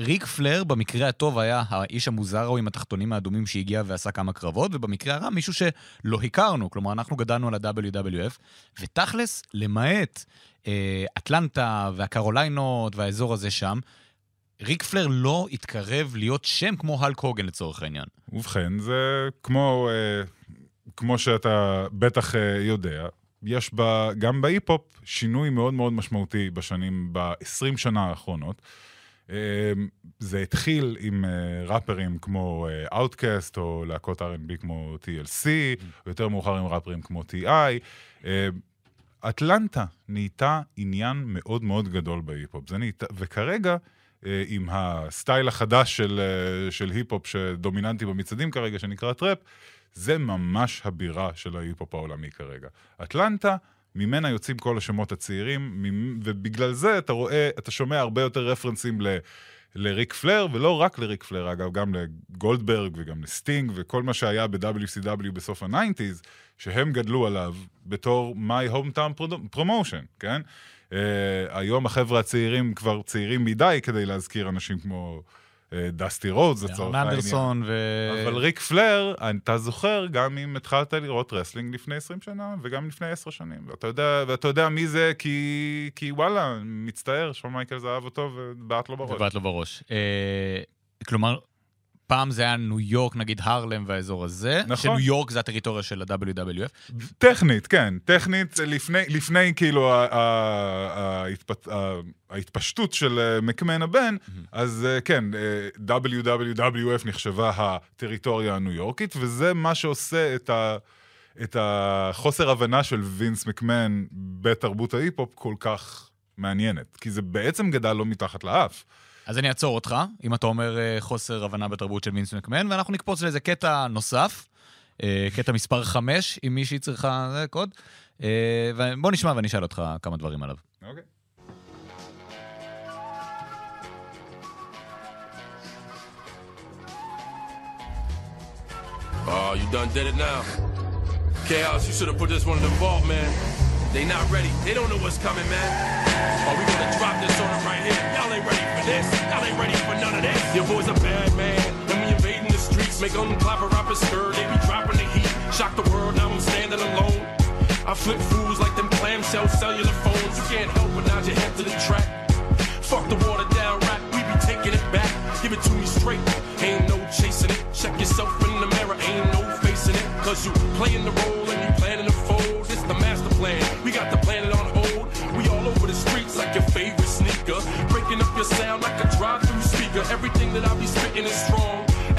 ריק פלר במקרה הטוב היה האיש המוזר עם התחתונים האדומים שהגיע ועשה כמה קרבות, ובמקרה הרע מישהו שלא הכרנו, כלומר אנחנו גדלנו על ה-WWF, ותכלס, למעט אטלנטה והקרוליינות והאזור הזה שם, ריק פלר לא התקרב להיות שם כמו הלק הוגן לצורך העניין. ובכן, זה כמו שאתה בטח יודע, יש גם בהיפ-הופ שינוי מאוד מאוד משמעותי בשנים, ב-20 שנה האחרונות. זה התחיל עם ראפרים כמו Outkast או להקות R&B כמו TLC, יותר מאוחר עם ראפרים כמו T.I. אטלנטה נהייתה עניין מאוד מאוד גדול בהיפ-הופ. זה נהייתה, וכרגע, עם הסטייל החדש של היפ-הופ שדומיננטי במצעדים כרגע, שנקרא טראפ, זה ממש הבירה של ההיפ-הופ העולמי כרגע. אטלנטה, ממנה יוצאים כל השמות הצעירים, ובגלל זה אתה רואה, אתה שומע הרבה יותר רפרנסים לריק פלר, ולא רק לריק פלר, אגב, גם לגולדברג וגם לסטינג, וכל מה שהיה ב-WCW בסוף ה-90s, שהם גדלו עליו בתור My Hometown Promotion, כן? היום החבר'ה הצעירים כבר צעירים מדי כדי להזכיר אנשים כמו דסטי רודס, לצורך העניין. אבל ריק פלר, אתה זוכר, גם אם התחלת לראות רסלינג לפני 20 שנה, וגם לפני 10 שנים. ואתה יודע מי זה, כי וואלה, מצטער, שון מייקל זהב אותו, ובאת לו בראש. כלומר, פעם זה היה ניו יורק, נגיד הרלם והאזור הזה, שניו יורק זה הטריטוריה של ה-WWF. טכנית, כן. טכנית, לפני כאילו ההתפשטות של מקמן הבן, אז כן, WWF נחשבה הטריטוריה הניו יורקית, וזה מה שעושה את החוסר הבנה של וינס מקמן בתרבות ההיפ-הופ כל כך מעניינת, כי זה בעצם גדל לא מתחת לאף. אז אני אעצור אותך, אם אתה אומר חוסר הבנה בתרבות של וינס מקמן, ואנחנו נקפוץ לאיזה קטע נוסף, קטע מספר 5, אם מישהי צריכה זה קוד, ובוא נשמע ואני אשאל אותך כמה דברים עליו. אוקיי. Oh, you done did it now. Chaos, you should have put this one in the vault, man. They not ready. They don't know what's coming, man. Are we gonna drop this on them right here? Y'all ain't ready for this. Y'all ain't ready for none of this. Your boy's a bad man. And we invading the streets, make them clap or rap and stir. They be dropping the heat. Shock the world, now I'm standing alone. I flip fools like them clamshell cellular phones. You can't help but nod your head to the track. Fuck the water down rap. We be taking it back. Give it to me straight. Ain't no chasing it. Check yourself in the mirror. Ain't no facing it. Cause you playing the role and you planning to fold. It's the master plan. We got the planet on hold. We all over the streets like your favorite sneaker. Breaking up your sound like a drive-through speaker. Everything that I be spitting is strong.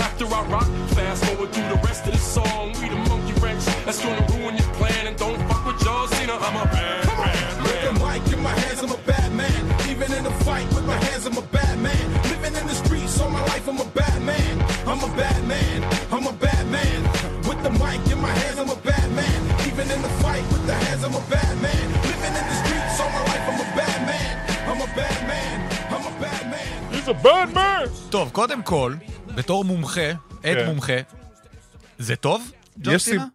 After I rock, fast forward through the rest of the song. We the monkey wrench that's gonna ruin your plan. And don't fuck with John Cena. I'm a bad man. With the mic in my hands, I'm a bad man. Even in a fight with my hands, I'm a bad man. Living in the streets all my life, I'm a bad man. I'm a bad man. I'm a bad man. With the mic in my hands, I'm a bad man. Even in the fight with the hands, I'm a bad man. Living in the streets all my life, I'm a bad man. I'm a bad man. I'm a bad man. He's a bad man. טוב, קודם כל, בתור מומחה, עד מומחה, זה טוב?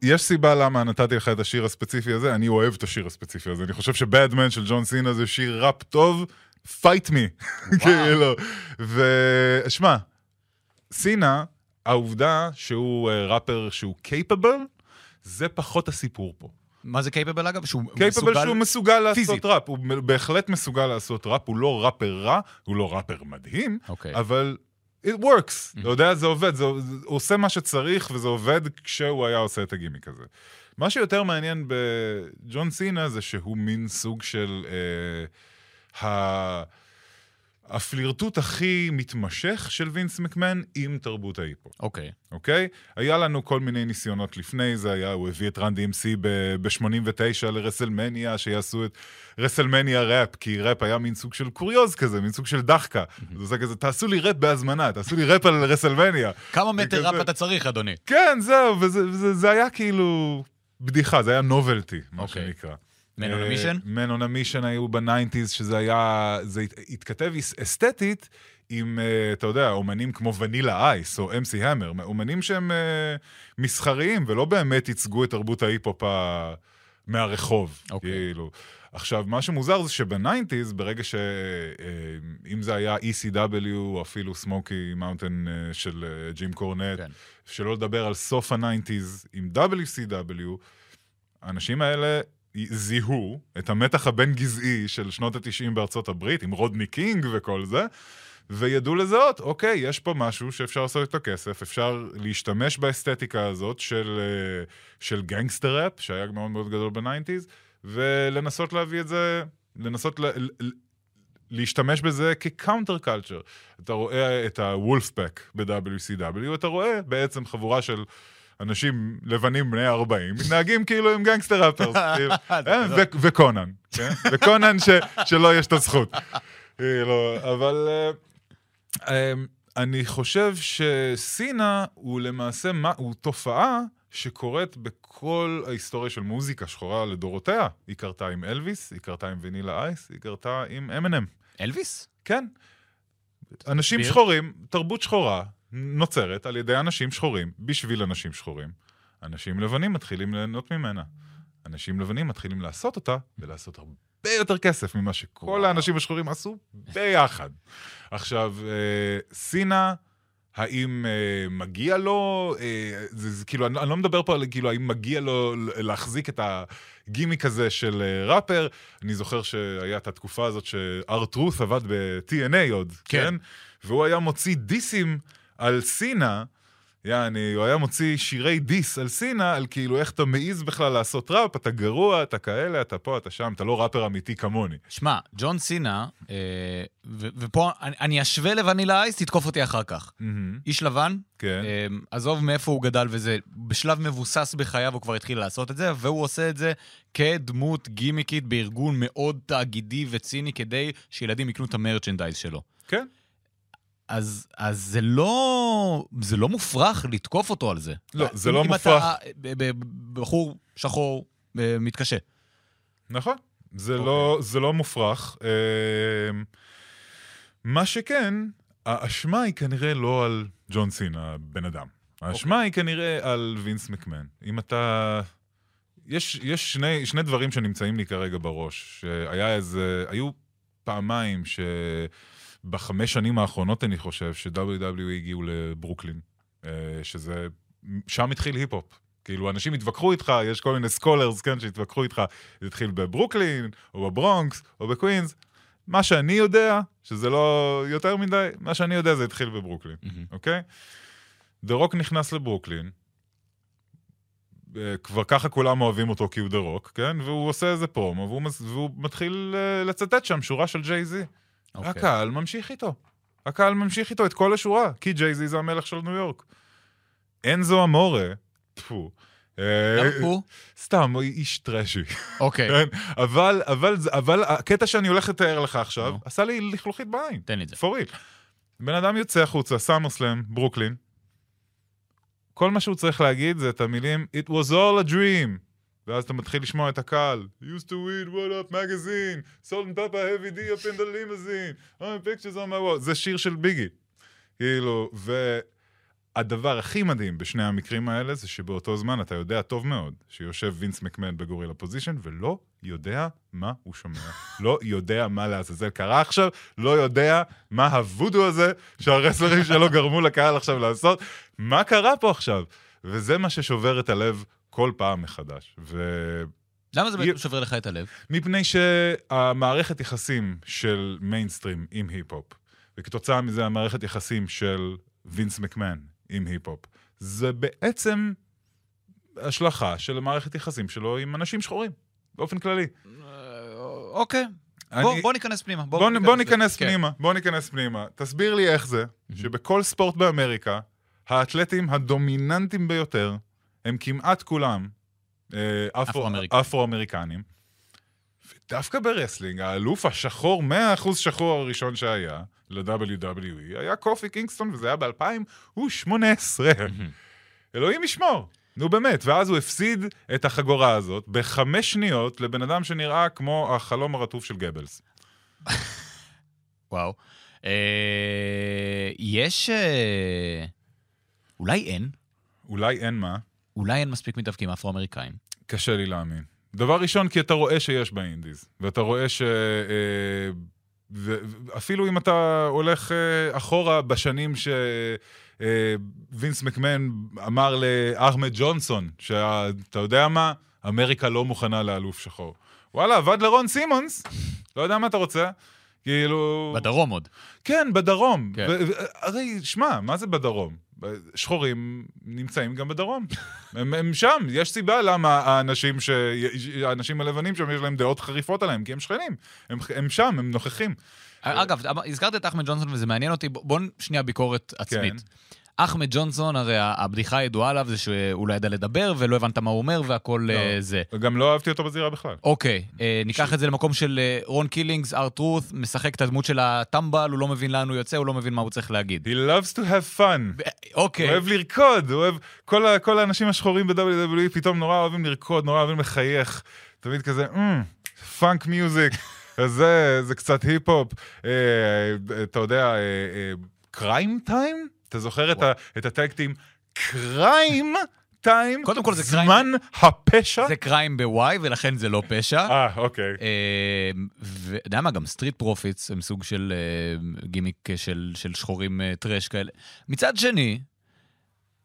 יש סיבה למה נתתי לך את השיר הספציפי הזה, אני אוהב את השיר הספציפי הזה, אני חושב שבאד מן של ג'ון סינה זה שיר ראפ טוב, פייט מי, כאילו, ושמע, סינה, העובדה שהוא ראפר שהוא קייפבל, זה פחות הסיפור פה. מה זה קייפבל אגב? קייפבל שהוא מסוגל לעשות ראפ, הוא בהחלט מסוגל לעשות ראפ, הוא לא ראפר רע, הוא לא ראפר מדהים, אבל... it works, אתה יודע, זה עובד, הוא עושה מה שצריך, וזה עובד כשהוא היה עושה את הגימיק הזה. מה שיותר מעניין בג'ון סינה, זה שהוא מין סוג של הפלירטוט הכי מתמשך של וינס מקמן עם תרבות ההיפ-הופ. אוקיי. אוקיי? היה לנו כל מיני ניסיונות לפני זה, הוא הביא את רנדי אמסי ב-89 לרסלמניה, שיעשו את רסלמניה ראפ, כי ראפ היה מין סוג של קוריוז כזה, מין סוג של דחקה. זה עושה כזה, תעשו לי ראפ בהזמנה, תעשו לי ראפ על רסלמניה. כמה מטר ראפ אתה צריך, אדוני? כן, זהו, וזה היה כאילו בדיחה, זה היה נובלטי, מה שנקרא. Man on a Mission היו ב-90s, שזה היה, זה התכתב אסתטית עם, אתה יודע, אומנים כמו ונילה אייס או MC Hammer, אומנים שהם מסחריים ולא באמת ייצגו את תרבות ההיפ-הופ מהרחוב. כאילו. עכשיו, מה שמוזר זה שב-90s, ברגע שאם זה היה ECW או אפילו סמוקי מאונטן של ג'ים קורנט, שלא לדבר על סוף ה-90s עם WCW, האנשים האלה זיהו את המתח הבין-גזעי של שנות ה-90 בארצות הברית, עם רודני קינג וכל זה, וידעו לזהות, אוקיי, יש פה משהו שאפשר לעשות את הכסף, אפשר להשתמש באסתטיקה הזאת של גנגסטר-אפ, שהיה מאוד מאוד גדול ב-90s, ולנסות להביא את זה, לנסות להשתמש בזה כקאונטר-קלצ'ר. אתה רואה את ה-Wolfpack ב-WCW, אתה רואה בעצם חבורה של אנשים לבנים בני 40, מתנהגים כאילו עם גנגסטר ראפרס, וקונן, כן? וקונן שלא יש את הזכות. אבל אני חושב שסינה הוא למעשה, הוא תופעה שקורית בכל ההיסטוריה של מוזיקה שחורה לדורותיה. היא קרתה עם אלוויס, היא קרתה עם ונילה אייס, היא קרתה עם M&M. אלוויס? כן. אנשים שחורים, תרבות שחורה, נוצרת על ידי אנשים שחורים, בשביל אנשים שחורים. אנשים לבנים מתחילים ליהנות ממנה. אנשים לבנים מתחילים לעשות אותה, ולעשות הרבה יותר כסף ממה שכל האנשים השחורים עשו ביחד. עכשיו, סינה, האם מגיע לו, כאילו, אני לא מדבר פה על כאילו, האם מגיע לו להחזיק את הגימיק הזה של ראפר. אני זוכר שהיה את התקופה הזאת שארטרוס עבד ב-TNA עוד, כן? והוא היה מוציא דיסים על סינה, יעני, הוא היה מוציא שירי דיס על סינה, על כאילו איך אתה מעיז בכלל לעשות ראפ, אתה גרוע, אתה כאלה, אתה פה, אתה שם, אתה לא ראפר אמיתי כמוני. שמע, ג'ון סינה, ופה אני אשווה לוונילה אייס, תתקוף אותי אחר כך. איש לבן, עזוב מאיפה הוא גדל וזה, בשלב מבוסס בחייו הוא כבר התחיל לעשות את זה, והוא עושה את זה כדמות גימיקית בארגון מאוד תאגידי וציני, כדי שילדים יקנו את המרצ'נדייז שלו. כן. אז זה לא מופרך לתקוף אותו על זה. לא, זה לא מופרך. אם אתה בחור שחור מתקשה. נכון, זה לא מופרך. מה שכן, האשמה היא כנראה לא על ג'ון סינה, בן אדם. האשמה היא כנראה על וינס מקמן. אם אתה... יש שני דברים שנמצאים לי כרגע בראש. היו פעמיים ש... בחמש שנים האחרונות אני חושב ש-WWE הגיעו לברוקלין, שזה, שם התחיל היפ-הופ. כאילו, אנשים התווכחו איתך, יש כל מיני סקולרס, כן, שהתווכחו איתך, זה התחיל בברוקלין, או בברונקס, או בקווינס. מה שאני יודע, שזה לא יותר מדי, מה שאני יודע זה התחיל בברוקלין, אוקיי? דרוק נכנס לברוקלין, כבר ככה כולם אוהבים אותו כי הוא דרוק, כן? והוא עושה איזה פרומו, והוא מתחיל לצטט שם שורה של ג'יי-זי. הקהל ממשיך איתו. הקהל ממשיך איתו את כל השורה, כי ג'יי-זי זה המלך של ניו יורק. אנזו אמורה, טפו. סתם, איש טרשי. אוקיי. אבל הקטע שאני הולך לתאר לך עכשיו, עשה לי לכלוכית בעין. תן לי את זה. פורית. בן אדם יוצא החוצה, סמרסלאם, ברוקלין. כל מה שהוא צריך להגיד זה את המילים, It was all a dream. ואז אתה מתחיל לשמוע את הקהל. Used to read what up magazine, sold on top a heavy D up in the limousine, on pictures on my wall. זה שיר של ביגי. כאילו, והדבר הכי מדהים בשני המקרים האלה, זה שבאותו זמן אתה יודע טוב מאוד, שיושב וינס מקמן בגורילה פוזישן, ולא יודע מה הוא שומע. לא יודע מה לעזאזל קרה עכשיו, לא יודע מה הוודו הזה, שהרסלרים שלו גרמו לקהל עכשיו לעשות. מה קרה פה עכשיו? וזה מה ששובר את הלב, כל פעם מחדש. למה זה שובר לך את הלב? מפני שהמערכת יחסים של מיינסטרים עם היפ-הופ, וכתוצאה מזה המערכת יחסים של וינס מקמן עם היפ-הופ, זה בעצם השלכה של מערכת יחסים שלו עם אנשים שחורים, באופן כללי. אוקיי. בוא ניכנס פנימה. בוא ניכנס פנימה. תסביר לי איך זה, שבכל ספורט באמריקה, האתלטים הדומיננטיים ביותר, הם כמעט כולם אפרו-אמריקנים. ודווקא ברסלינג, האלוף השחור, 100% שחור הראשון שהיה, ל-WWE, היה קופי קינגסטון, וזה היה ב-2018. אלוהים ישמור. נו באמת, ואז הוא הפסיד את החגורה הזאת, ב5 שניות, לבן אדם שנראה כמו החלום הרטוב של גבלס. וואו. יש... אולי אין. אולי אין מה? אולי אין מספיק מתאבקים אפרו-אמריקאים. קשה לי להאמין. דבר ראשון, כי אתה רואה שיש באינדיז, ואתה רואה ש... אפילו אם אתה הולך אחורה בשנים שווינס מקמן אמר לאחמד ג'ונסון, שאתה יודע מה? אמריקה לא מוכנה לאלוף שחור. וואלה, עבד לרון סימונס, לא יודע מה אתה רוצה. כאילו... בדרום עוד. כן, בדרום. הרי, שמע, מה זה בדרום? שחורים נמצאים גם בדרום. הם שם, יש סיבה למה האנשים הלבנים שם יש להם דעות חריפות עליהם, כי הם שכנים. הם שם, הם נוכחים. אגב, הזכרת את אחמד ג'ונסון וזה מעניין אותי, בוא נשנייה ביקורת עצמית. אחמד ג'ונסון, הרי הבדיחה הידועה עליו זה שהוא לא ידע לדבר, ולא הבנת מה הוא אומר, והכל זה. גם לא אהבתי אותו בזירה בכלל. אוקיי, ניקח את זה למקום של רון קילינגס, ארט רות, משחק את הדמות של הטמבל, הוא לא מבין לאן הוא יוצא, הוא לא מבין מה הוא צריך להגיד. He loves to have fun. אוקיי. אוהב לרקוד, אוהב... כל האנשים השחורים ב-WWE פתאום נורא אוהבים לרקוד, נורא אוהבים לחייך. תמיד כזה, פאנק מיוזיק. זה קצת היפ-הופ. אתה יודע, קריים טיים? אתה זוכר את הטקטים? קריים טיים? קודם כל זה קריים. זמן הפשע? זה קריים בוואי, ולכן זה לא פשע. אוקיי. ודמה, גם סטריט פרופיטס הם סוג של גימיק של שחורים טרש כאלה. מצד שני...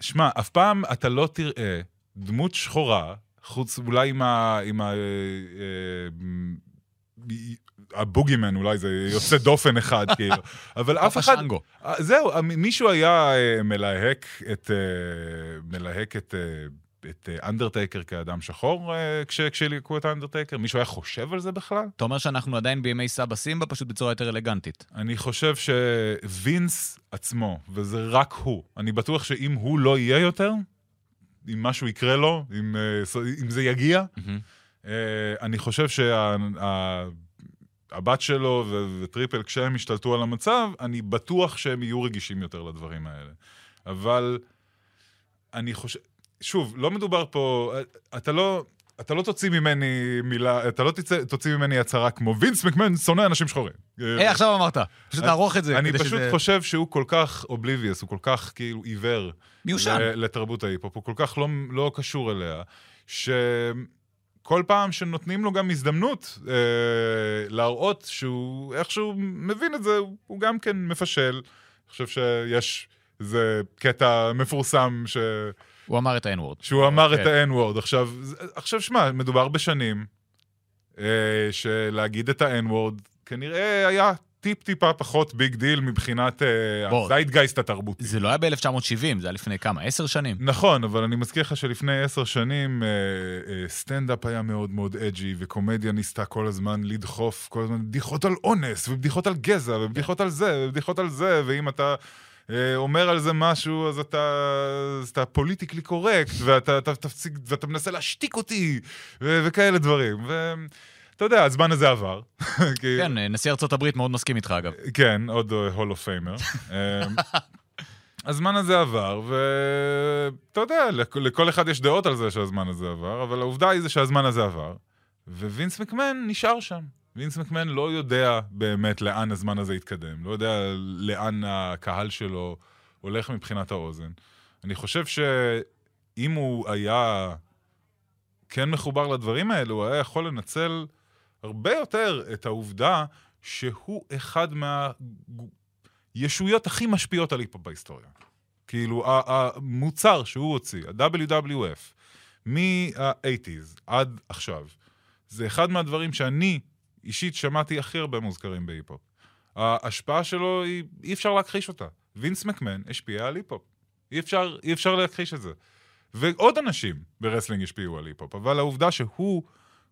שמע, אף פעם אתה לא תראה דמות שחורה, חוץ אולי עם ה... הבוגימן, אולי זה יוצא דופן אחד, כאילו. אבל אף אחד... זהו, מישהו היה מלהק את אנדרטייקר כאדם שחור, כשליקו את האנדרטייקר? מישהו היה חושב על זה בכלל? אתה אומר שאנחנו עדיין בימי סבא סימבה, פשוט בצורה יותר אלגנטית. אני חושב שווינס עצמו, וזה רק הוא. אני בטוח שאם הוא לא יהיה יותר, אם משהו יקרה לו, אם זה יגיע, אני חושב שהבת שלו וטריפל, כשהם השתלטו על המצב, אני בטוח שהם יהיו רגישים יותר לדברים האלה. אבל אני חושב... שוב, לא מדובר פה... אתה לא תוציא ממני מילה... אתה לא תוציא ממני הצהרה כמו וינס מקמן שונא אנשים שחורים. עכשיו אמרת. פשוט תערוך את זה. אני פשוט חושב שהוא כל כך אובליביוס, הוא כל כך כאילו עיוור... מיושן. לתרבות ההיפופ, הוא כל כך לא קשור אליה, ש... כל פעם שנותנים לו גם הזדמנות להראות שהוא איכשהו מבין את זה, הוא גם כן מפשל. אני חושב שיש איזה קטע מפורסם ש... הוא אמר את ה-N-word. שהוא אמר את ה-N-word. עכשיו שמה, מדובר בשנים שלהגיד את ה-N-word כנראה היה טיפ-טיפה פחות ביג דיל מבחינת הזייטגייסט התרבותי. זה לא היה ב-1970, זה היה לפני כמה? 10 שנים? נכון, אבל אני מזכיר לך שלפני 10 שנים סטנדאפ היה מאוד מאוד אג'י, וקומדיה ניסתה כל הזמן לדחוף, כל הזמן בדיחות על אונס, ובדיחות על גזע, ובדיחות על זה, ובדיחות על זה, ואם אתה אומר על זה משהו, אז אתה פוליטיקלי קורקט, ואתה מנסה להשתיק אותי, וכאלה דברים. אתה יודע, הזמן הזה עבר. כן, נשיא ארצות הברית מאוד מסכים איתך, אגב. כן, עוד הול אוף פיימר. הזמן הזה עבר, ואתה יודע, לכל אחד יש דעות על זה שהזמן הזה עבר, אבל העובדה היא זה שהזמן הזה עבר, ווינס מקמן נשאר שם. וינס מקמן לא יודע באמת לאן הזמן הזה יתקדם, לא יודע לאן הקהל שלו הולך מבחינת האוזן. אני חושב שאם הוא היה כן מחובר לדברים האלו, הוא היה יכול לנצל... הרבה יותר את העובדה שהוא אחד מהישויות הכי משפיעות על היפ-הופ בהיסטוריה. כאילו, המוצר שהוא הוציא, ה-WWF, מה-80s עד עכשיו, זה אחד מהדברים שאני אישית שמעתי הכי הרבה מוזכרים בהיפ-הופ. ההשפעה שלו, אי אפשר להכחיש אותה. וינס מקמן השפיע על היפ-הופ. אי אפשר להכחיש את זה. ועוד אנשים ברסלינג השפיעו על היפ-הופ, אבל העובדה שהוא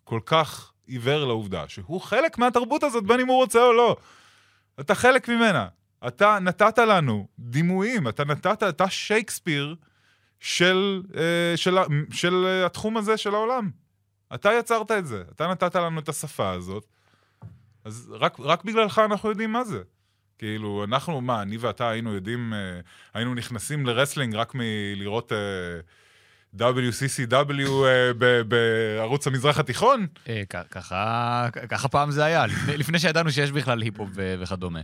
כל כך... עיוור לעובדה, שהוא חלק מהתרבות הזאת, בין אם הוא רוצה או לא. אתה חלק ממנה. אתה נתת לנו דימויים, אתה שייקספיר של התחום הזה של העולם. אתה יצרת את זה. אתה נתת לנו את השפה הזאת. אז רק בגללך אנחנו יודעים מה זה. כאילו, אנחנו, אני ואתה היינו יודעים, היינו נכנסים לרסלינג רק מלראות... WCCW בערוץ המזרח התיכון? ככה פעם זה היה, לפני שידענו שיש בכלל היפ-הופ וכדומה.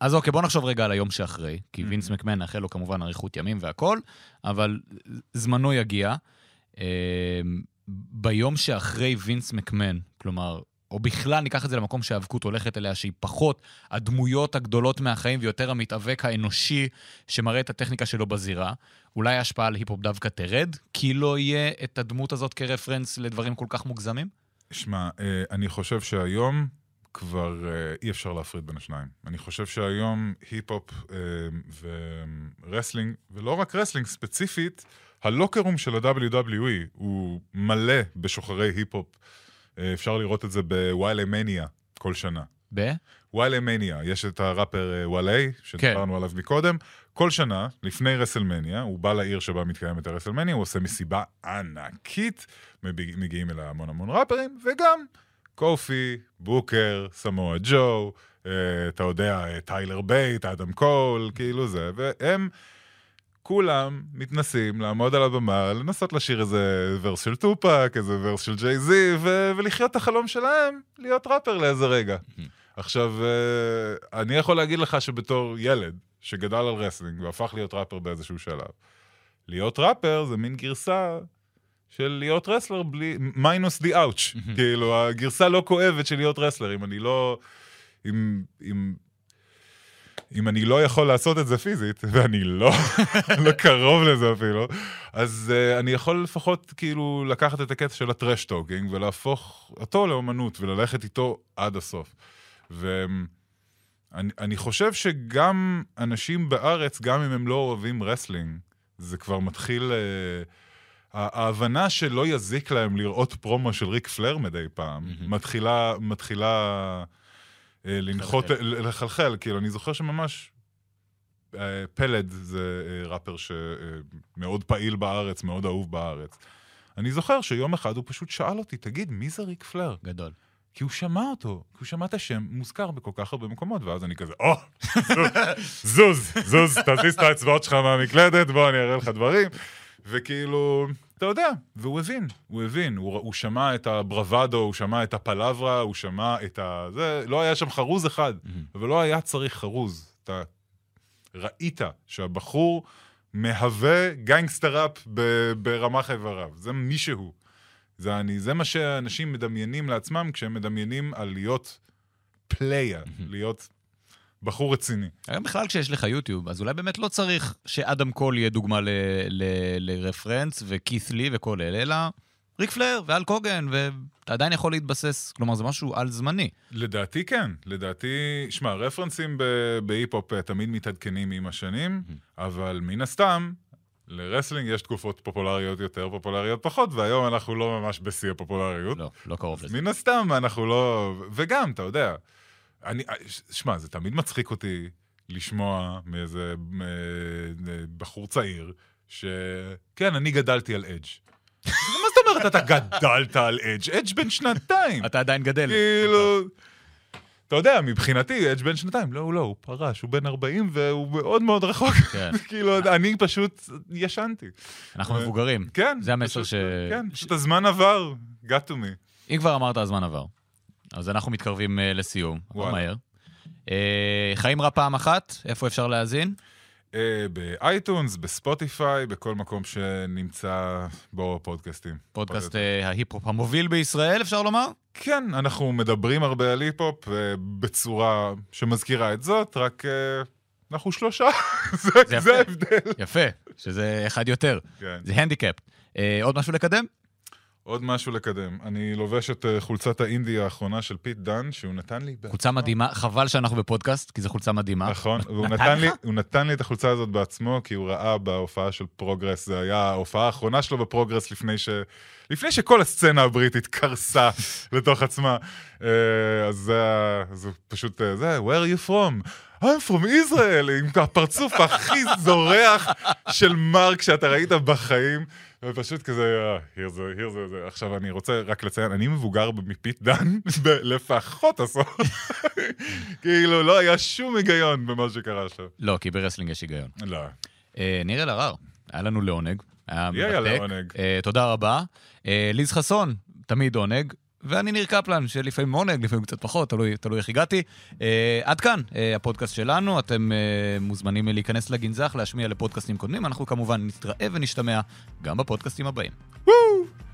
אז אוקיי, בוא נחשוב רגע על היום שאחרי, כי וינס מקמן נאחל לו כמובן אריכות ימים והכל, אבל זמנו יגיע. ביום שאחרי וינס מקמן, כלומר, או בכלל ניקח את זה למקום שהאבקות הולכת אליה, שהיא פחות הדמויות הגדולות מהחיים, ויותר המתאבק האנושי שמראה את הטכניקה שלו בזירה. אולי ההשפעה על היפ-הופ דווקא תרד, כי לא יהיה את הדמות הזאת כרפרנס לדברים כל כך מוגזמים? שמע, אני חושב שהיום כבר אי אפשר להפריד בין השניים. אני חושב שהיום היפ-הופ ורסלינג, ולא רק רסלינג ספציפית, הלוקרום של ה-WWE הוא מלא בשוחרי היפ-הופ. אפשר לראות את זה בוויילמניה כל שנה. וואלמניה, יש את הראפר וואלי, שדיברנו עליו מקודם, כל שנה, לפני רסלמניה, הוא בא לעיר שבה מתקיימת הרסלמניה, הוא עושה מסיבה ענקית, מגיעים אל המון המון ראפרים, וגם קופי, בוקר, סמואה ג'ו, אתה יודע, טיילר בייט, אדם קול, כאילו זה, והם כולם מתנסים לעמוד על הבמה, לנסות לשיר איזה ורס של טופק, איזה ורס של ג'יי-זי, ולחיות את החלום שלהם, להיות ראפר לאיזה רגע. עכשיו, אני יכול להגיד לך שבתור ילד, שגדל על רסלינג והפך להיות ראפר באיזשהו שלב, להיות ראפר זה מין גרסה של להיות רסלר בלי, minus the ouch. כאילו, הגרסה לא כואבת של להיות רסלר, אם אני לא, אם אני לא יכול לעשות את זה פיזית, ואני לא קרוב לזה אפילו, אז אני יכול לפחות כאילו לקחת את הקטע של הטרש-טוקינג, ולהפוך אותו לאמנות, וללכת איתו עד הסוף. ואני חושב שגם אנשים בארץ, גם אם הם לא אוהבים רסלינג, זה כבר מתחיל, ההבנה שלא יזיק להם לראות פרומו של ריק פלר מדי פעם, מתחילה לנחות, לחלחל, כאילו, אני זוכר שממש פלד זה ראפר שמאוד פעיל בארץ, מאוד אהוב בארץ. אני זוכר שיום אחד הוא פשוט שאל אותי, תגיד, מי זה ריק פלר? גדול. כי הוא שמע אותו, כי הוא שמע את השם, מוזכר בכל כך הרבה מקומות, ואז אני כזה, זוז, תזיז את האצבעות שלך מהמקלדת, בוא, אני אראה לך דברים. וכאילו, אתה יודע, והוא הבין, הוא שמע את הברבדו, הוא שמע את הפלברה, הוא שמע את ה... זה, לא היה שם חרוז אחד, אבל לא היה צריך חרוז. אתה ראית שהבחור מהווה גנגסטראפ ברמה חבריו, זה מישהו. זה מה שאנשים מדמיינים לעצמם, כשהם מדמיינים על להיות פלייר, להיות... בחור רציני. היום בכלל כשיש לך יוטיוב, אז אולי באמת לא צריך שאדם קול יהיה דוגמה לרפרנס, וכית' לי וכל אלה, אלא ריק פלר והלק הוגן, ואתה עדיין יכול להתבסס, כלומר זה משהו על זמני. לדעתי כן, לדעתי, שמע, רפרנסים בהיפ-הופ תמיד מתעדכנים עם השנים, אבל מן הסתם, לרסלינג יש תקופות פופולריות יותר, פופולריות פחות, והיום אנחנו לא ממש בשיא הפופולריות. לא, לא קרוב לזה. מן הסתם אנחנו לא, וגם, אתה יודע, שמע, זה תמיד מצחיק אותי לשמוע מאיזה בחור צעיר, שכן, אני גדלתי על אדג'. מה זאת אומרת, אתה גדלת על אדג'? אדג' בן שנתיים. אתה עדיין גדל. כאילו, אתה יודע, מבחינתי, אדג' בן שנתיים. לא, הוא פרש, הוא בן 40, והוא מאוד מאוד רחוק. כאילו, אני פשוט ישנתי. אנחנו מבוגרים. כן. זה המסר ש... כן, פשוט הזמן עבר, got to me. אם כבר אמרת, הזמן עבר. אז אנחנו מתקרבים לסיום, מהר. חיים רע פעם אחת, איפה אפשר להאזין? באייטונס, בספוטיפיי, בכל מקום שנמצא בו פודקאסטים. פודקאסט ההיפ-הופ המוביל בישראל, אפשר לומר? כן, אנחנו מדברים הרבה על היפ-הופ בצורה שמזכירה את זאת, רק אנחנו 3, זה ההבדל. יפה, שזה אחד יותר. זה הנדיקאפ. עוד משהו לקדם? עוד משהו לקדם. אני לובש את חולצת האינדי האחרונה של פיט דן, שהוא נתן לי... חולצה מדהימה, חבל שאנחנו בפודקאסט, כי זו חולצה מדהימה. נכון, הוא נתן לי את החולצה הזאת בעצמו, כי הוא ראה בהופעה של פרוגרס, זה היה ההופעה האחרונה שלו בפרוגרס, לפני שכל הסצנה הבריטית קרסה לתוך עצמה. אז זה פשוט, זה, where are you from? I'm from Israel, עם הפרצוף הכי זורח של מרק שאתה ראית בחיים. ופשוט כזה, here זה. עכשיו אני רוצה רק לציין, אני מבוגר מפית דן, לפחות עשור. כאילו, לא היה שום היגיון במה שקרה שם. לא, כי ברסלינג יש היגיון. לא. נראה לרר, היה לנו לעונג. היה לעונג. תודה רבה. ליז חסון, תמיד עונג. ואני ניר קפלן, שלפעמים עונג, לפעמים קצת פחות, תלוי איך הגעתי. עד כאן הפודקאסט שלנו, אתם מוזמנים להיכנס לגנזך, להשמיע לפודקאסטים קודמים, אנחנו כמובן נתראה ונשתמע גם בפודקאסטים הבאים.